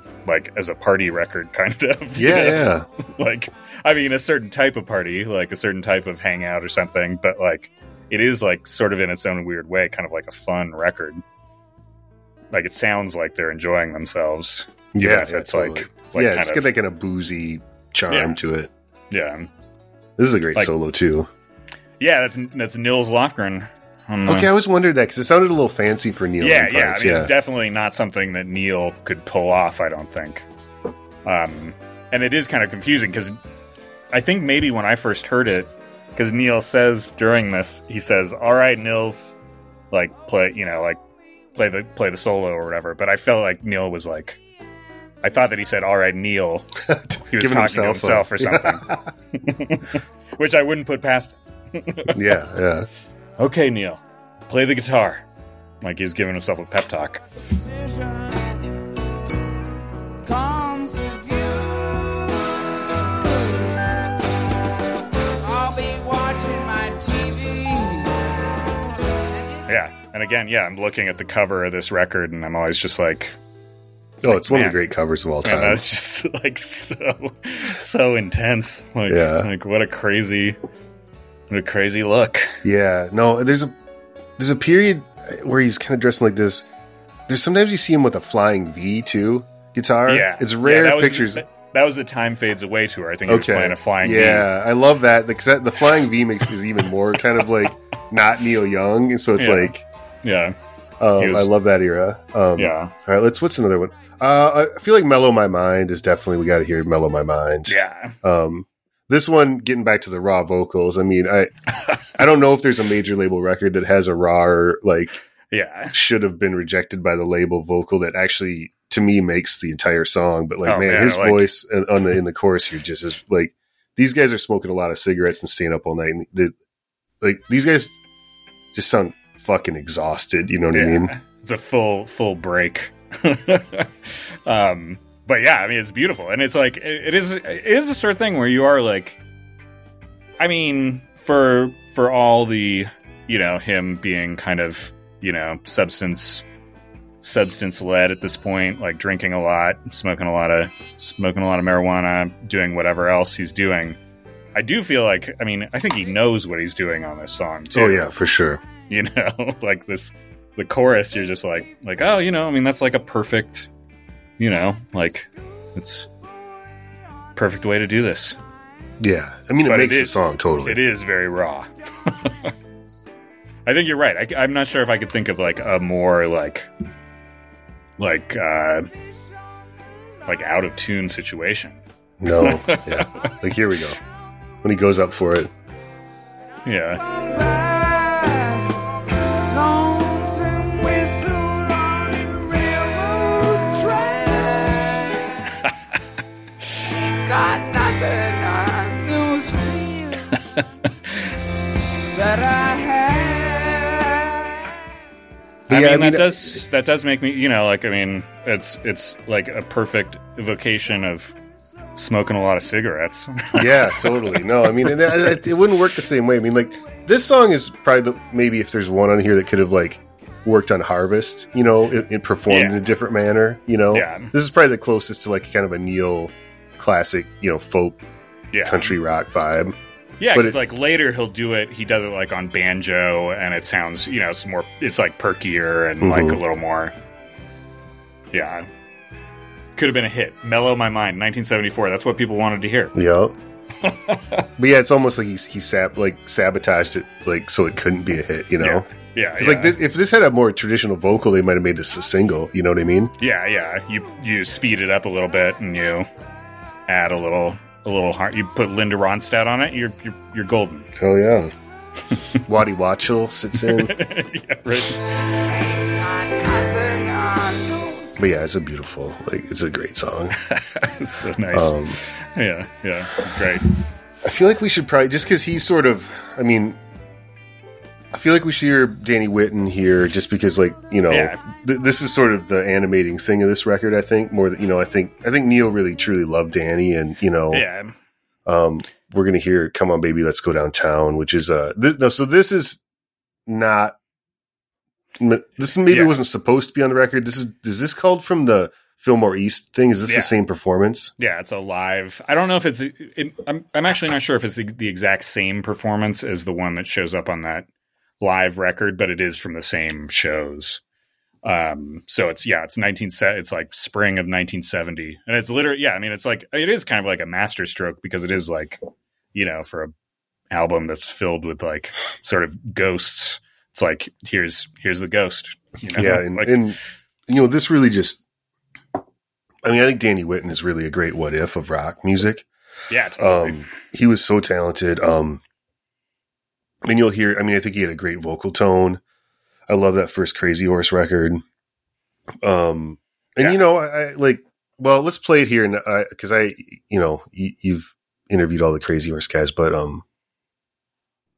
as a party record, kind of. Yeah. Like, I mean, a certain type of party, like a certain type of hangout or something, but like it is like sort of in its own weird way kind of like a fun record. Like it sounds like they're enjoying themselves. Yeah, it's totally. like it's got that kind of boozy charm to it. Yeah. This is a great solo too. Yeah, that's Nils Lofgren. Okay, I always wondered that because it sounded a little fancy for Neil. Yeah. I mean, it's definitely not something that Neil could pull off, I don't think. And it is kind of confusing because I think maybe when I first heard it, because Neil says during this, he says, "All right, Nils, like play, you know, like play the solo or whatever." But I felt like Neil was like, I thought that he said, "All right, Neil." He was talking to himself or something, which I wouldn't put past. Yeah. Okay, Neil, play the guitar. Like he's giving himself a pep talk. Yeah, and again, I'm looking at the cover of this record, and I'm always just like, oh, it's one of the great covers of all time. That's just like so intense. Like, like what a crazy look. Yeah, no, there's a period where he's kind of dressed like this. There's sometimes you see him with a flying V too guitar. Yeah, it's rare pictures. That was the Time Fades Away tour. I think he was playing a flying V. Yeah, I love that. Because the flying V makes is even more kind of like not Neil Young. So it's like I love that era. All right, what's another one? I feel like Mellow My Mind is definitely, we got to hear Mellow My Mind. Yeah. This one, getting back to the raw vocals, I mean, I don't know if there's a major label record that has a raw or, like, should have been rejected by the label vocal that actually, to me, makes the entire song. But, like, his voice in the chorus here just is, like, these guys are smoking a lot of cigarettes and staying up all night. And these guys just sound fucking exhausted, you know what I mean? It's a full break. But yeah, I mean, it's beautiful, and it's like it is the sort of thing where you are like, I mean, for all the, you know, him being kind of, you know, substance led at this point, like drinking a lot, smoking a lot of marijuana, doing whatever else he's doing, I do feel like, I mean, I think he knows what he's doing on this song too. Oh yeah, for sure. You know, like the chorus, you're just like, oh, you know, I mean, that's like a perfect, you know, like it's perfect way to do this. Yeah. I mean, but it makes the song totally. It is very raw. I think you're right. I'm not sure if I could think of like a more like out of tune situation. No. Yeah. Like, here we go. When he goes up for it. Yeah. That I had I mean, that does make me, you know, like, I mean, it's like a perfect evocation of smoking a lot of cigarettes. Yeah, totally. No, I mean, it wouldn't work the same way. I mean, like, this song is probably maybe if there's one on here that could have, like, worked on Harvest, you know, it performed in a different manner, you know. Yeah. This is probably the closest to, like, kind of a Neil classic, you know, folk country rock vibe. Yeah, because, like, later he does it, like, on banjo, and it sounds, you know, it's more, it's, like, perkier and, like, a little more, Could have been a hit. Mellow My Mind, 1974. That's what people wanted to hear. Yeah. But, yeah, it's almost like he sabotaged it, like, so it couldn't be a hit, you know? Yeah. It's like, if this had a more traditional vocal, they might have made this a single, you know what I mean? Yeah. You speed it up a little bit, and you add a little hard. You put Linda Ronstadt on it, you're golden. Oh yeah. Waddy Watchell sits in. Yeah, right. But yeah, it's a beautiful, like, it's a great song. It's so nice. Yeah, it's great. I feel like we should probably, just because he's sort of, I mean, I feel like we should hear Danny Whitten here, just because, like, you know, this is sort of the animating thing of this record. I think more that, you know, I think Neil really truly loved Danny, and, you know, we're gonna hear "Come On Baby, Let's Go Downtown," which is this maybe wasn't supposed to be on the record. Is this called from the Fillmore East thing? Is this the same performance? Yeah, it's a live. I don't know if it's. I'm actually not sure if it's the exact same performance as the one that shows up on that live record, but it is from the same shows. So it's like spring of 1970, and it's literally, I mean, it's like, it is kind of like a masterstroke, because it is, like, you know, for an album that's filled with, like, sort of ghosts, it's like, here's the ghost, you know? Yeah. And, like, and, you know, this really just, I mean, I think Danny Whitten is really a great what if of rock music. Yeah. Totally. He was so talented. And you'll hear, I mean, I think he had a great vocal tone. I love that first Crazy Horse record. And, you know, I like, well, let's play it here. And because you know, you've interviewed all the Crazy Horse guys, but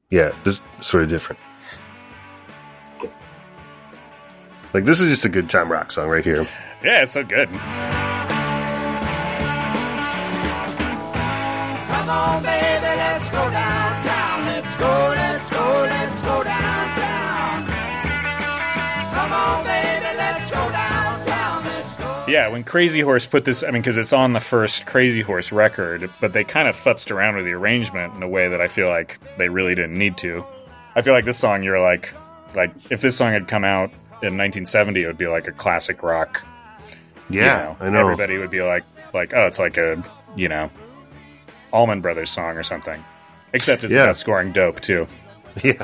this is sort of different. Like, this is just a good time rock song right here. Yeah, it's so good. Come on, baby, let's go downtown. Let's go. Yeah, when Crazy Horse put this, I mean, because it's on the first Crazy Horse record, but they kind of futzed around with the arrangement in a way that I feel like they really didn't need to. I feel like this song, you're like if this song had come out in 1970, it would be like a classic rock. Yeah, you know, I know. Everybody would be like, oh, it's like a, you know, Allman Brothers song or something. Except it's about scoring dope, too. Yeah.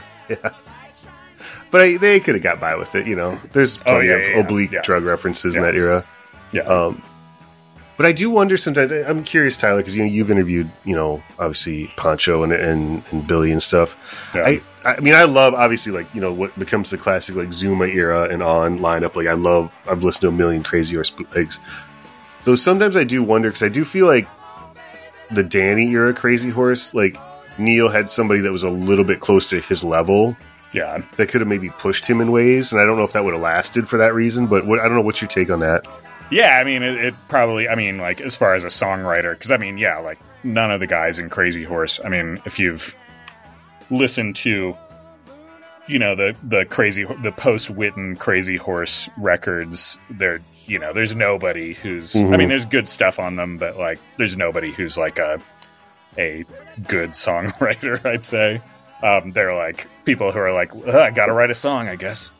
But they could have got by with it, you know. There's plenty of oblique drug references in that era. Yeah. But I do wonder sometimes, I'm curious, Tyler, because, you know, you've interviewed, you know, obviously Poncho and Billy and stuff. Yeah. I mean, I love, obviously, like, you know, what becomes the classic, like, Zuma era and On lineup. Like, I've listened to a million Crazy Horse bootlegs. Though sometimes I do wonder, because I do feel like the Danny era Crazy Horse, like, Neil had somebody that was a little bit close to his level. Yeah. That could have maybe pushed him in ways, and I don't know if that would have lasted for that reason, but I don't know. What's your take on that? Yeah, I mean, it probably, I mean, like, as far as a songwriter, because, I mean, yeah, like, none of the guys in Crazy Horse, I mean, if you've listened to, you know, the post-Whitten Crazy Horse records, they're, you know, there's nobody who's, I mean, there's good stuff on them, but, like, there's nobody who's, like, a good songwriter, I'd say. They're, like, people who are like, I gotta write a song, I guess.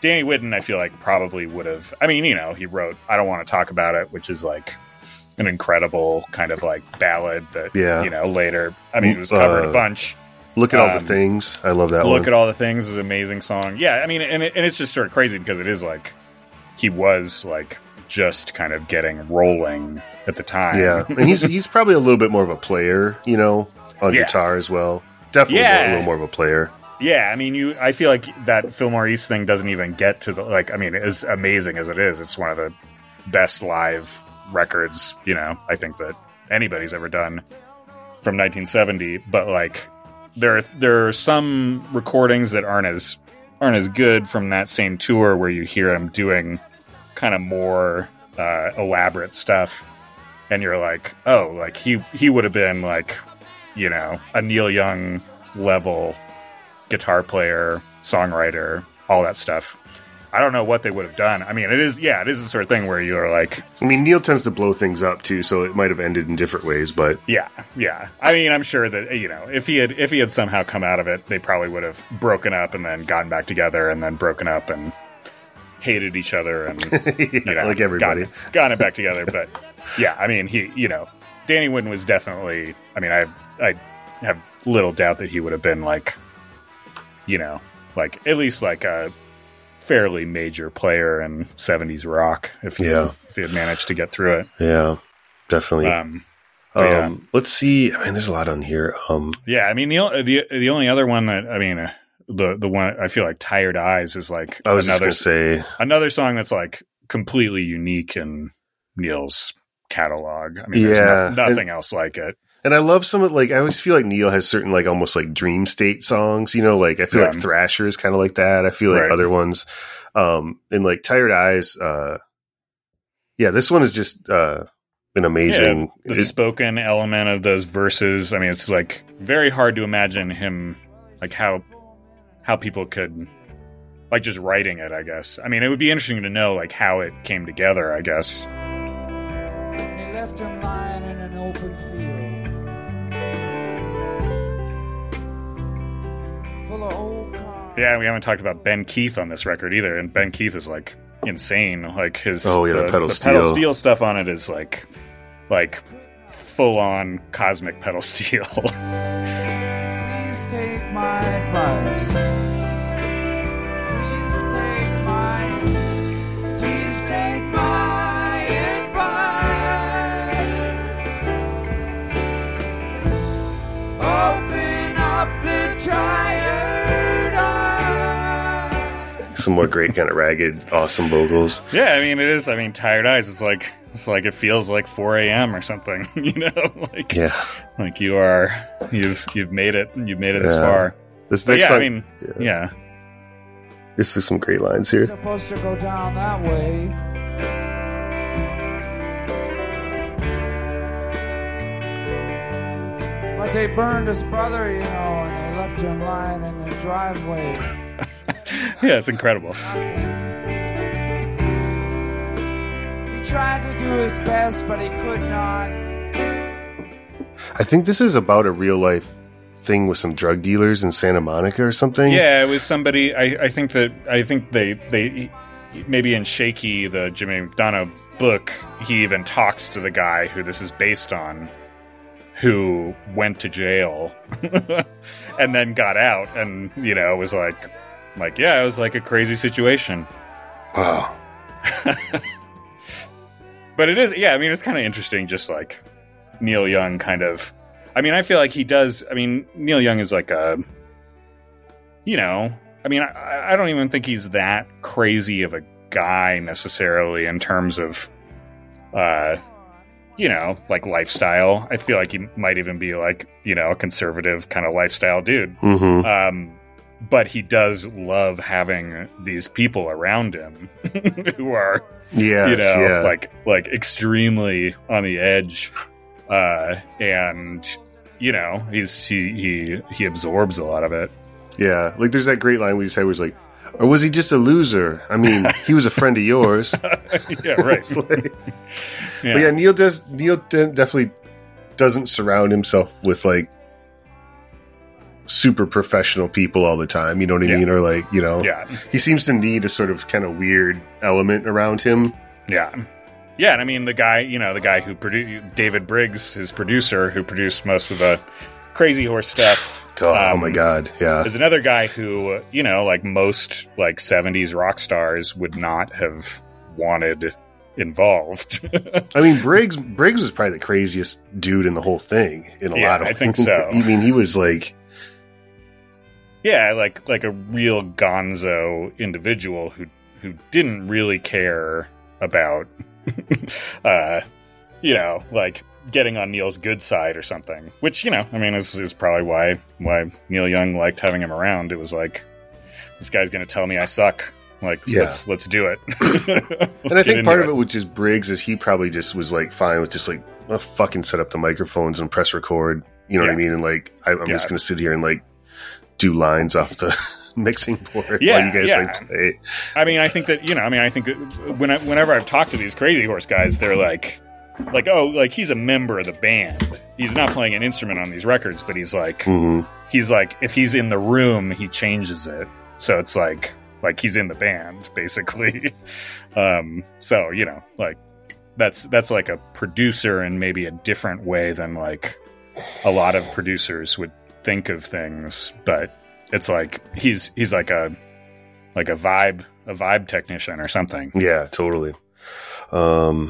Danny Whitten, I feel like, probably would have, I mean, you know, he wrote I Don't Want to Talk About It, which is, like, an incredible kind of, like, ballad that, you know, later, I mean, it was covered a bunch. Look at All the Things. I love that one. Look at All the Things is an amazing song. Yeah, I mean, and it's just sort of crazy because it is, like, he was, like, just kind of getting rolling at the time. Yeah, and he's probably a little bit more of a player, you know, on guitar as well. Definitely a little more of a player. Yeah, I mean, I feel like that Fillmore East thing doesn't even get to the, like, I mean, as amazing as it is, it's one of the best live records, you know, I think that anybody's ever done from 1970. But, like, there are some recordings that aren't as aren't as good from that same tour where you hear him doing kind of more elaborate stuff. And you're like, oh, like he would have been like, you know, a Neil Young level guitar player, songwriter, all that stuff. I don't know what they would have done. I mean, it is the sort of thing where you're like... I mean, Neil tends to blow things up, too, so it might have ended in different ways, but... Yeah. I mean, I'm sure that, you know, if he had somehow come out of it, they probably would have broken up and then gotten back together and then broken up and hated each other and, yeah, you know... like everybody. Gotten it back together, but... Yeah, I mean, he, you know... Danny Whitten was definitely... I mean, I have little doubt that he would have been, like, you know, like, at least, like, a... fairly major player in 70s rock if he had managed to get through it. Yeah, definitely. Yeah. Let's see. I mean, there's a lot on here. Yeah, I mean, the only other one that, I mean, the one I feel like Tired Eyes is like I was another, just gonna say another song that's like completely unique in Neil's catalog. I mean, there's nothing else like it. And I love some of, like, I always feel like Neil has certain, like, almost, like, dream state songs, you know, like, I feel like Thrasher is kind of like that. I feel like other ones, and, like, Tired Eyes, this one is just an amazing. Yeah, the spoken element of those verses, I mean, it's, like, very hard to imagine him, like, how people could, like, just writing it, I guess. I mean, it would be interesting to know, like, how it came together, I guess. They left him lying in an open field. Yeah, we haven't talked about Ben Keith on this record either, and Ben Keith is like insane. Like his pedal steel stuff on it is like full on cosmic pedal steel. Please take my advice. Please take my advice. Open up the trial. Some more great kind of ragged, awesome vocals. Yeah, I mean, it is. I mean, Tired Eyes. It's like it feels like 4 a.m. or something. You know, like you've made it. You've made it this far. This next song, I mean, This is some great lines here. It's supposed to go down that way, but they burned his brother, you know, and they left him lying in the driveway. Yeah, it's incredible. He tried to do his best, but he could not. I think this is about a real life thing with some drug dealers in Santa Monica or something. Yeah, it was somebody. I think they maybe in Shaky, the Jimmy McDonough book, he even talks to the guy who this is based on, who went to jail and then got out, and you know, was like. Like, yeah, it was like a crazy situation. Wow. But it is, yeah, I mean, it's kind of interesting, just like Neil Young kind of. I mean, I feel like he does. I mean, Neil Young is like a, you know, I mean, I don't even think he's that crazy of a guy necessarily in terms of, you know, like lifestyle. I feel like he might even be like, you know, a conservative kind of lifestyle dude. Mm-hmm. But he does love having these people around him who are, like extremely on the edge, and you know, he absorbs a lot of it. Yeah, like there's that great line we said was like, or was he just a loser? I mean, he was a friend of yours. Yeah, right. Like, yeah. But yeah, Neil definitely doesn't surround himself with like. Super professional people all the time, you know what I mean? Or like, you know, he seems to need a sort of kind of weird element around him. Yeah, and I mean the guy who produced David Briggs, his producer, who produced most of the Crazy Horse stuff. God, oh my God, yeah. There's another guy who, you know, like most like 70s rock stars would not have wanted involved. I mean, Briggs was probably the craziest dude in the whole thing. In a lot of, I think so. I mean, he was like. Yeah, like a real gonzo individual who didn't really care about, you know, like getting on Neil's good side or something. Which, you know, I mean, is probably why Neil Young liked having him around. It was like, this guy's going to tell me I suck. Like, yeah, let's do it. And I think part of it with just Briggs is he probably just was like fine with just like, I'll fucking set up the microphones and press record. You know what I mean? And like, I'm just going to sit here and like do lines off the mixing board while you guys like play. I mean, I think that, I think that whenever I've talked to these Crazy Horse guys, they're like, oh, like he's a member of the band. He's not playing an instrument on these records, but he's like, he's like, if he's in the room, he changes it. So it's like he's in the band basically. So, like that's like a producer in maybe a different way than like a lot of producers would think of things, but it's like, he's like a vibe technician or something. Yeah, totally. Tired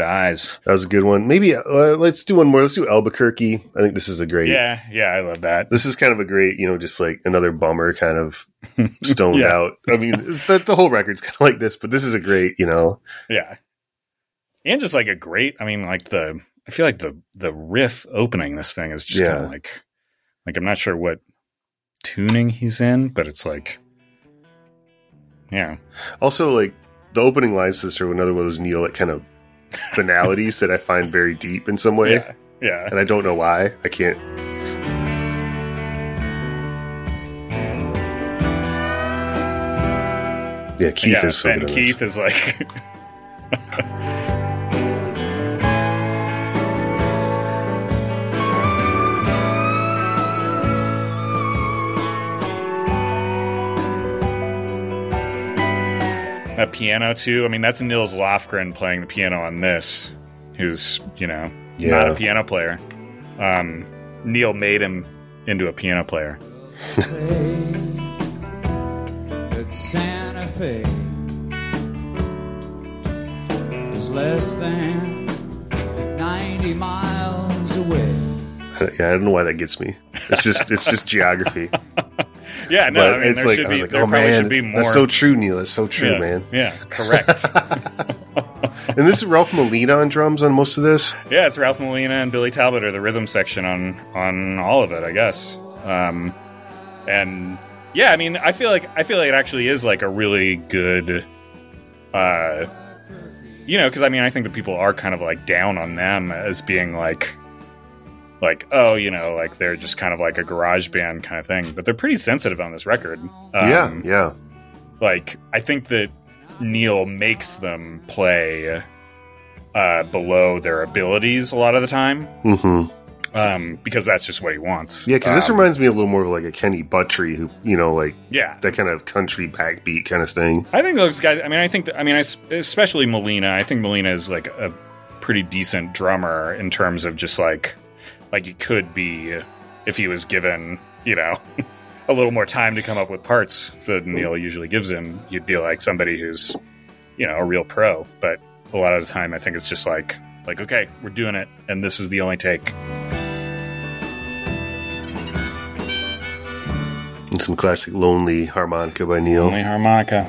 Eyes. That was a good one. Maybe let's do one more. Let's do Albuquerque. I think this is a great. Yeah, I love that. This is kind of a great, just like another bummer kind of stoned out. I mean, the whole record's kind of like this, but this is a great, Yeah, and just like a great. I mean, like I feel like the riff opening this thing is just kind of like I'm not sure what tuning he's in, but it's like, yeah. Also, like. The opening lines to this are another one of those Neil kind of banalities that I find very deep in some way. Yeah. And I don't know why. I can't. Yeah, Keith is so good. Ben Keith is like. A piano too. I mean, that's Nils Lofgren playing the piano on this, who's not a piano player. Neil made him into a piano player. It's Santa Fe. It's less than 90 miles away. Yeah, I don't know why that gets me. It's just geography. Yeah, no, but I mean, there should be more. That's so true, Neil. That's so true, man. Yeah, correct. And this is Ralph Molina on drums on most of this? Yeah, it's Ralph Molina and Billy Talbot are the rhythm section on all of it, I guess. And yeah, I mean, I feel like it actually is like a really good, because I mean, I think that people are kind of like down on them as being like, oh, like they're just kind of like a garage band kind of thing, but they're pretty sensitive on this record. Yeah. Like, I think that Neil makes them play below their abilities a lot of the time, because that's just what he wants. Yeah, because this reminds me a little more of like a Kenny Buttrey, who that kind of country backbeat kind of thing. I think those guys. I mean, especially Molina. I think Molina is like a pretty decent drummer in terms of just like. Like, he could be, if he was given, a little more time to come up with parts that Neil usually gives him, you'd be like somebody who's, a real pro. But a lot of the time, I think it's just like, okay, we're doing it, and this is the only take. And some classic Lonely harmonica by Neil. Lonely harmonica.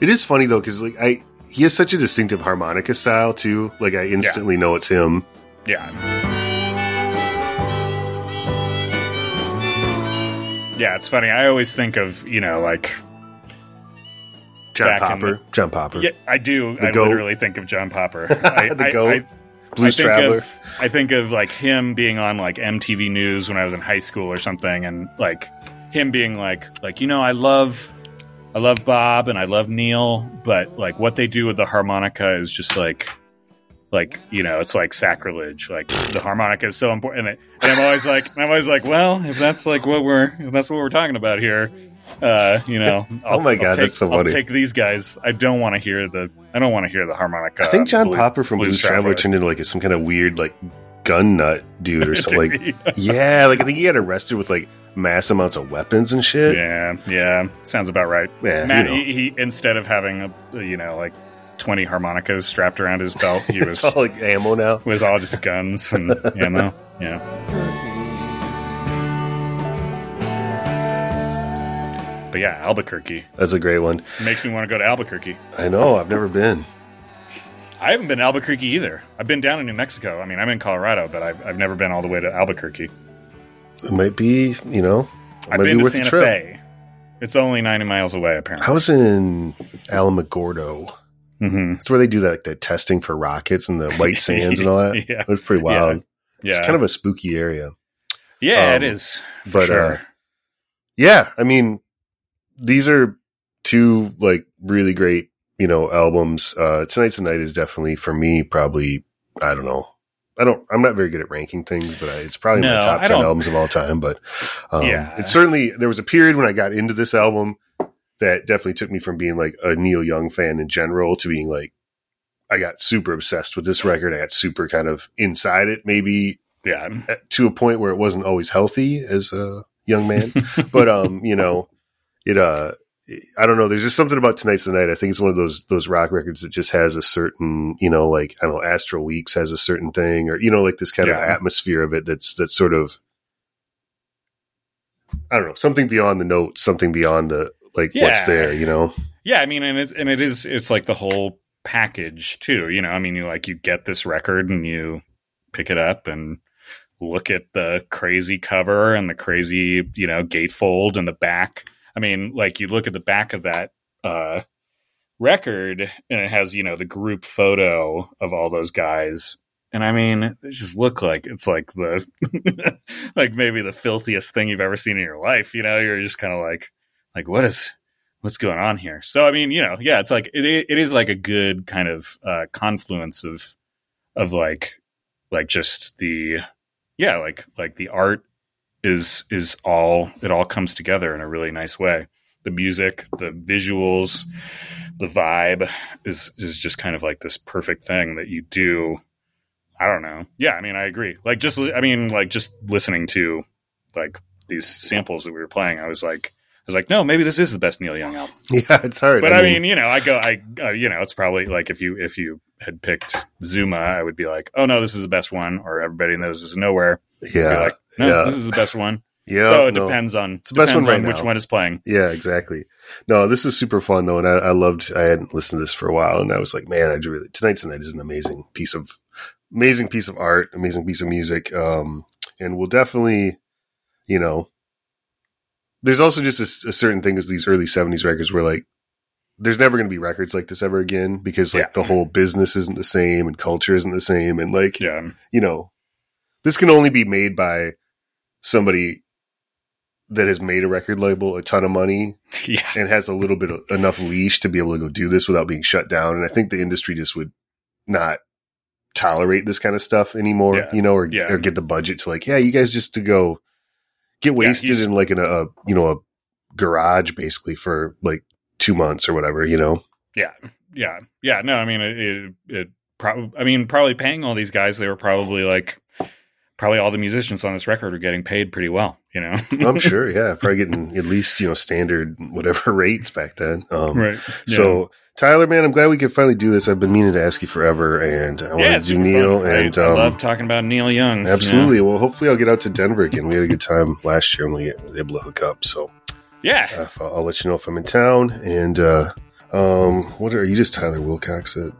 It is funny, though, because, he has such a distinctive harmonica style, too. Like, I instantly know it's him. Yeah. Yeah, it's funny. I always think of, like... John Popper. Yeah, I do. Literally think of John Popper. The Goat. Blues Traveler. I think of, like, him being on, like, MTV News when I was in high school or something. And, like, him being like, I love Bob and I love Neil, but like what they do with the harmonica is just like it's like sacrilege. Like the harmonica is so important, and I'm always like, well, if that's like what we're talking about here, I'll, oh my God, that's so funny. I'll take these guys. I don't want to hear the harmonica. I think John Popper from Blues Traveler turned into like some kind of weird like gun nut dude or something. Like, yeah, like I think he got arrested with like. Mass amounts of weapons and shit. Yeah, sounds about right. Yeah, Matt, he instead of having like 20 harmonicas strapped around his belt, he was all like ammo now. It was all just guns and ammo. Yeah, but yeah, Albuquerque. That's a great one. It makes me want to go to Albuquerque. I know. I've never been. I haven't been to Albuquerque either. I've been down in New Mexico. I mean, I'm in Colorado, but I've never been all the way to Albuquerque. It might be, you know, I've been to Santa Fe. It's only 90 miles away, apparently. I was in Alamogordo. Mm-hmm. That's where they do that, like, that testing for rockets and the white sands and all that. Yeah. It was pretty wild. Yeah. It's kind of a spooky area. Yeah, it is. For sure. Yeah, I mean, these are two, like, really great, you know, albums. Tonight's the Night is definitely, for me, probably, I don't know. I'm not very good at ranking things, but it's probably my top 10 albums of all time. But it's certainly, there was a period when I got into this album that definitely took me from being like a Neil Young fan in general to being like, I got super obsessed with this record. I got super kind of inside it, maybe to a point where it wasn't always healthy as a young man. But, you know, I don't know. There's just something about Tonight's the Night. I think it's one of those rock records that just has a certain, you know, like, I don't know, Astral Weeks has a certain thing, or, you know, like this kind of atmosphere of it. That's sort of, I don't know, something beyond the notes, something beyond the, like, what's there, you know? Yeah. I mean, it's like the whole package too, you know, I mean, you get this record and you pick it up and look at the crazy cover and the crazy, you know, gatefold and the back. I mean, like, you look at the back of that record and it has, you know, the group photo of all those guys. And I mean, they just look like it's like the like maybe the filthiest thing you've ever seen in your life. You know, you're just kind of like, what's going on here? So, I mean, you know, yeah, it's like it is like a good kind of confluence of like just the like the art. Is all, it all comes together in a really nice way. The music, the visuals, the vibe is just kind of like this perfect thing that you do. I don't know. Yeah, I mean, I agree. Like, just listening to like these samples that we were playing, I was like, no, maybe this is the best Neil Young album. Yeah, it's hard. But I mean, you know, it's probably like if you had picked Zuma, I would be like, oh no, this is the best one, or Everybody Knows This Is Nowhere. Yeah, like, no, this is the best one. Yeah, so it depends on it's the best one right now. Which one is playing. Yeah, exactly. No, this is super fun though, and I hadn't listened to this for a while, and I was like, man, Tonight's the Night is an amazing piece of art, amazing piece of music, and we'll definitely, you know, there's also just a certain thing with these early '70s records where like there's never going to be records like this ever again because like the whole business isn't the same and culture isn't the same, and like you know. This can only be made by somebody that has made a record label a ton of money and has a little bit of enough leash to be able to go do this without being shut down. And I think the industry just would not tolerate this kind of stuff anymore, you know, or get the budget to like, you guys just to go get wasted in like a garage basically for like 2 months or whatever, you know? Yeah. Yeah. Yeah. No, I mean, probably paying all these guys, they were probably like, probably all the musicians on this record are getting paid pretty well, you know? I'm sure, yeah. Probably getting at least, you know, standard whatever rates back then. Right. Yeah. So, Tyler, man, I'm glad we could finally do this. I've been meaning to ask you forever, and I want to do Neil. Fun, and I love talking about Neil Young. Absolutely. You know? Well, hopefully I'll get out to Denver again. We had a good time last year and we were able to hook up. So, yeah. I'll let you know if I'm in town. And what are you just Tyler Wilcox at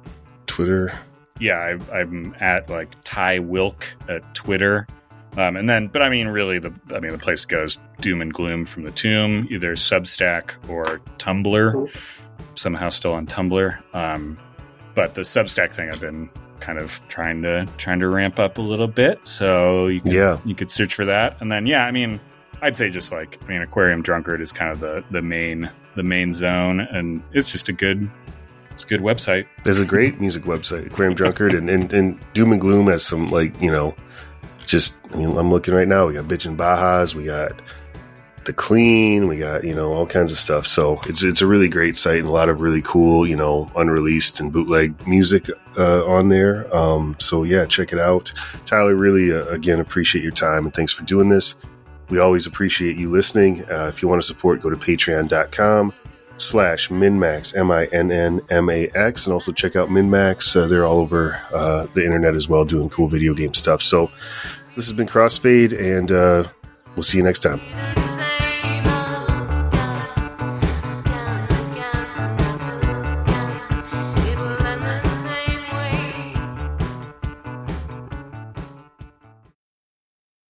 Twitter? Yeah, I'm at like Ty Wilk at Twitter. The place goes Doom and Gloom from the Tomb, either Substack or Tumblr. Somehow still on Tumblr. But the Substack thing I've been kind of trying to ramp up a little bit. So you could search for that. And then I'd say just like Aquarium Drunkard is kind of the main zone, and it's just It's a good website. There's a great music website, Aquarium Drunkard, and Doom and Gloom has some like, you know, I'm looking right now. We got Bitchin' Bajas, we got The Clean, we got, you know, all kinds of stuff. So it's a really great site and a lot of really cool, you know, unreleased and bootleg music on there. So yeah, check it out. Tyler, really, again, appreciate your time and thanks for doing this. We always appreciate you listening. If you want to support, go to patreon.com. /MinMax, MINNMAX, and also check out MinMax. They're all over the internet as well, doing cool video game stuff. So this has been Crossfade, and we'll see you next time.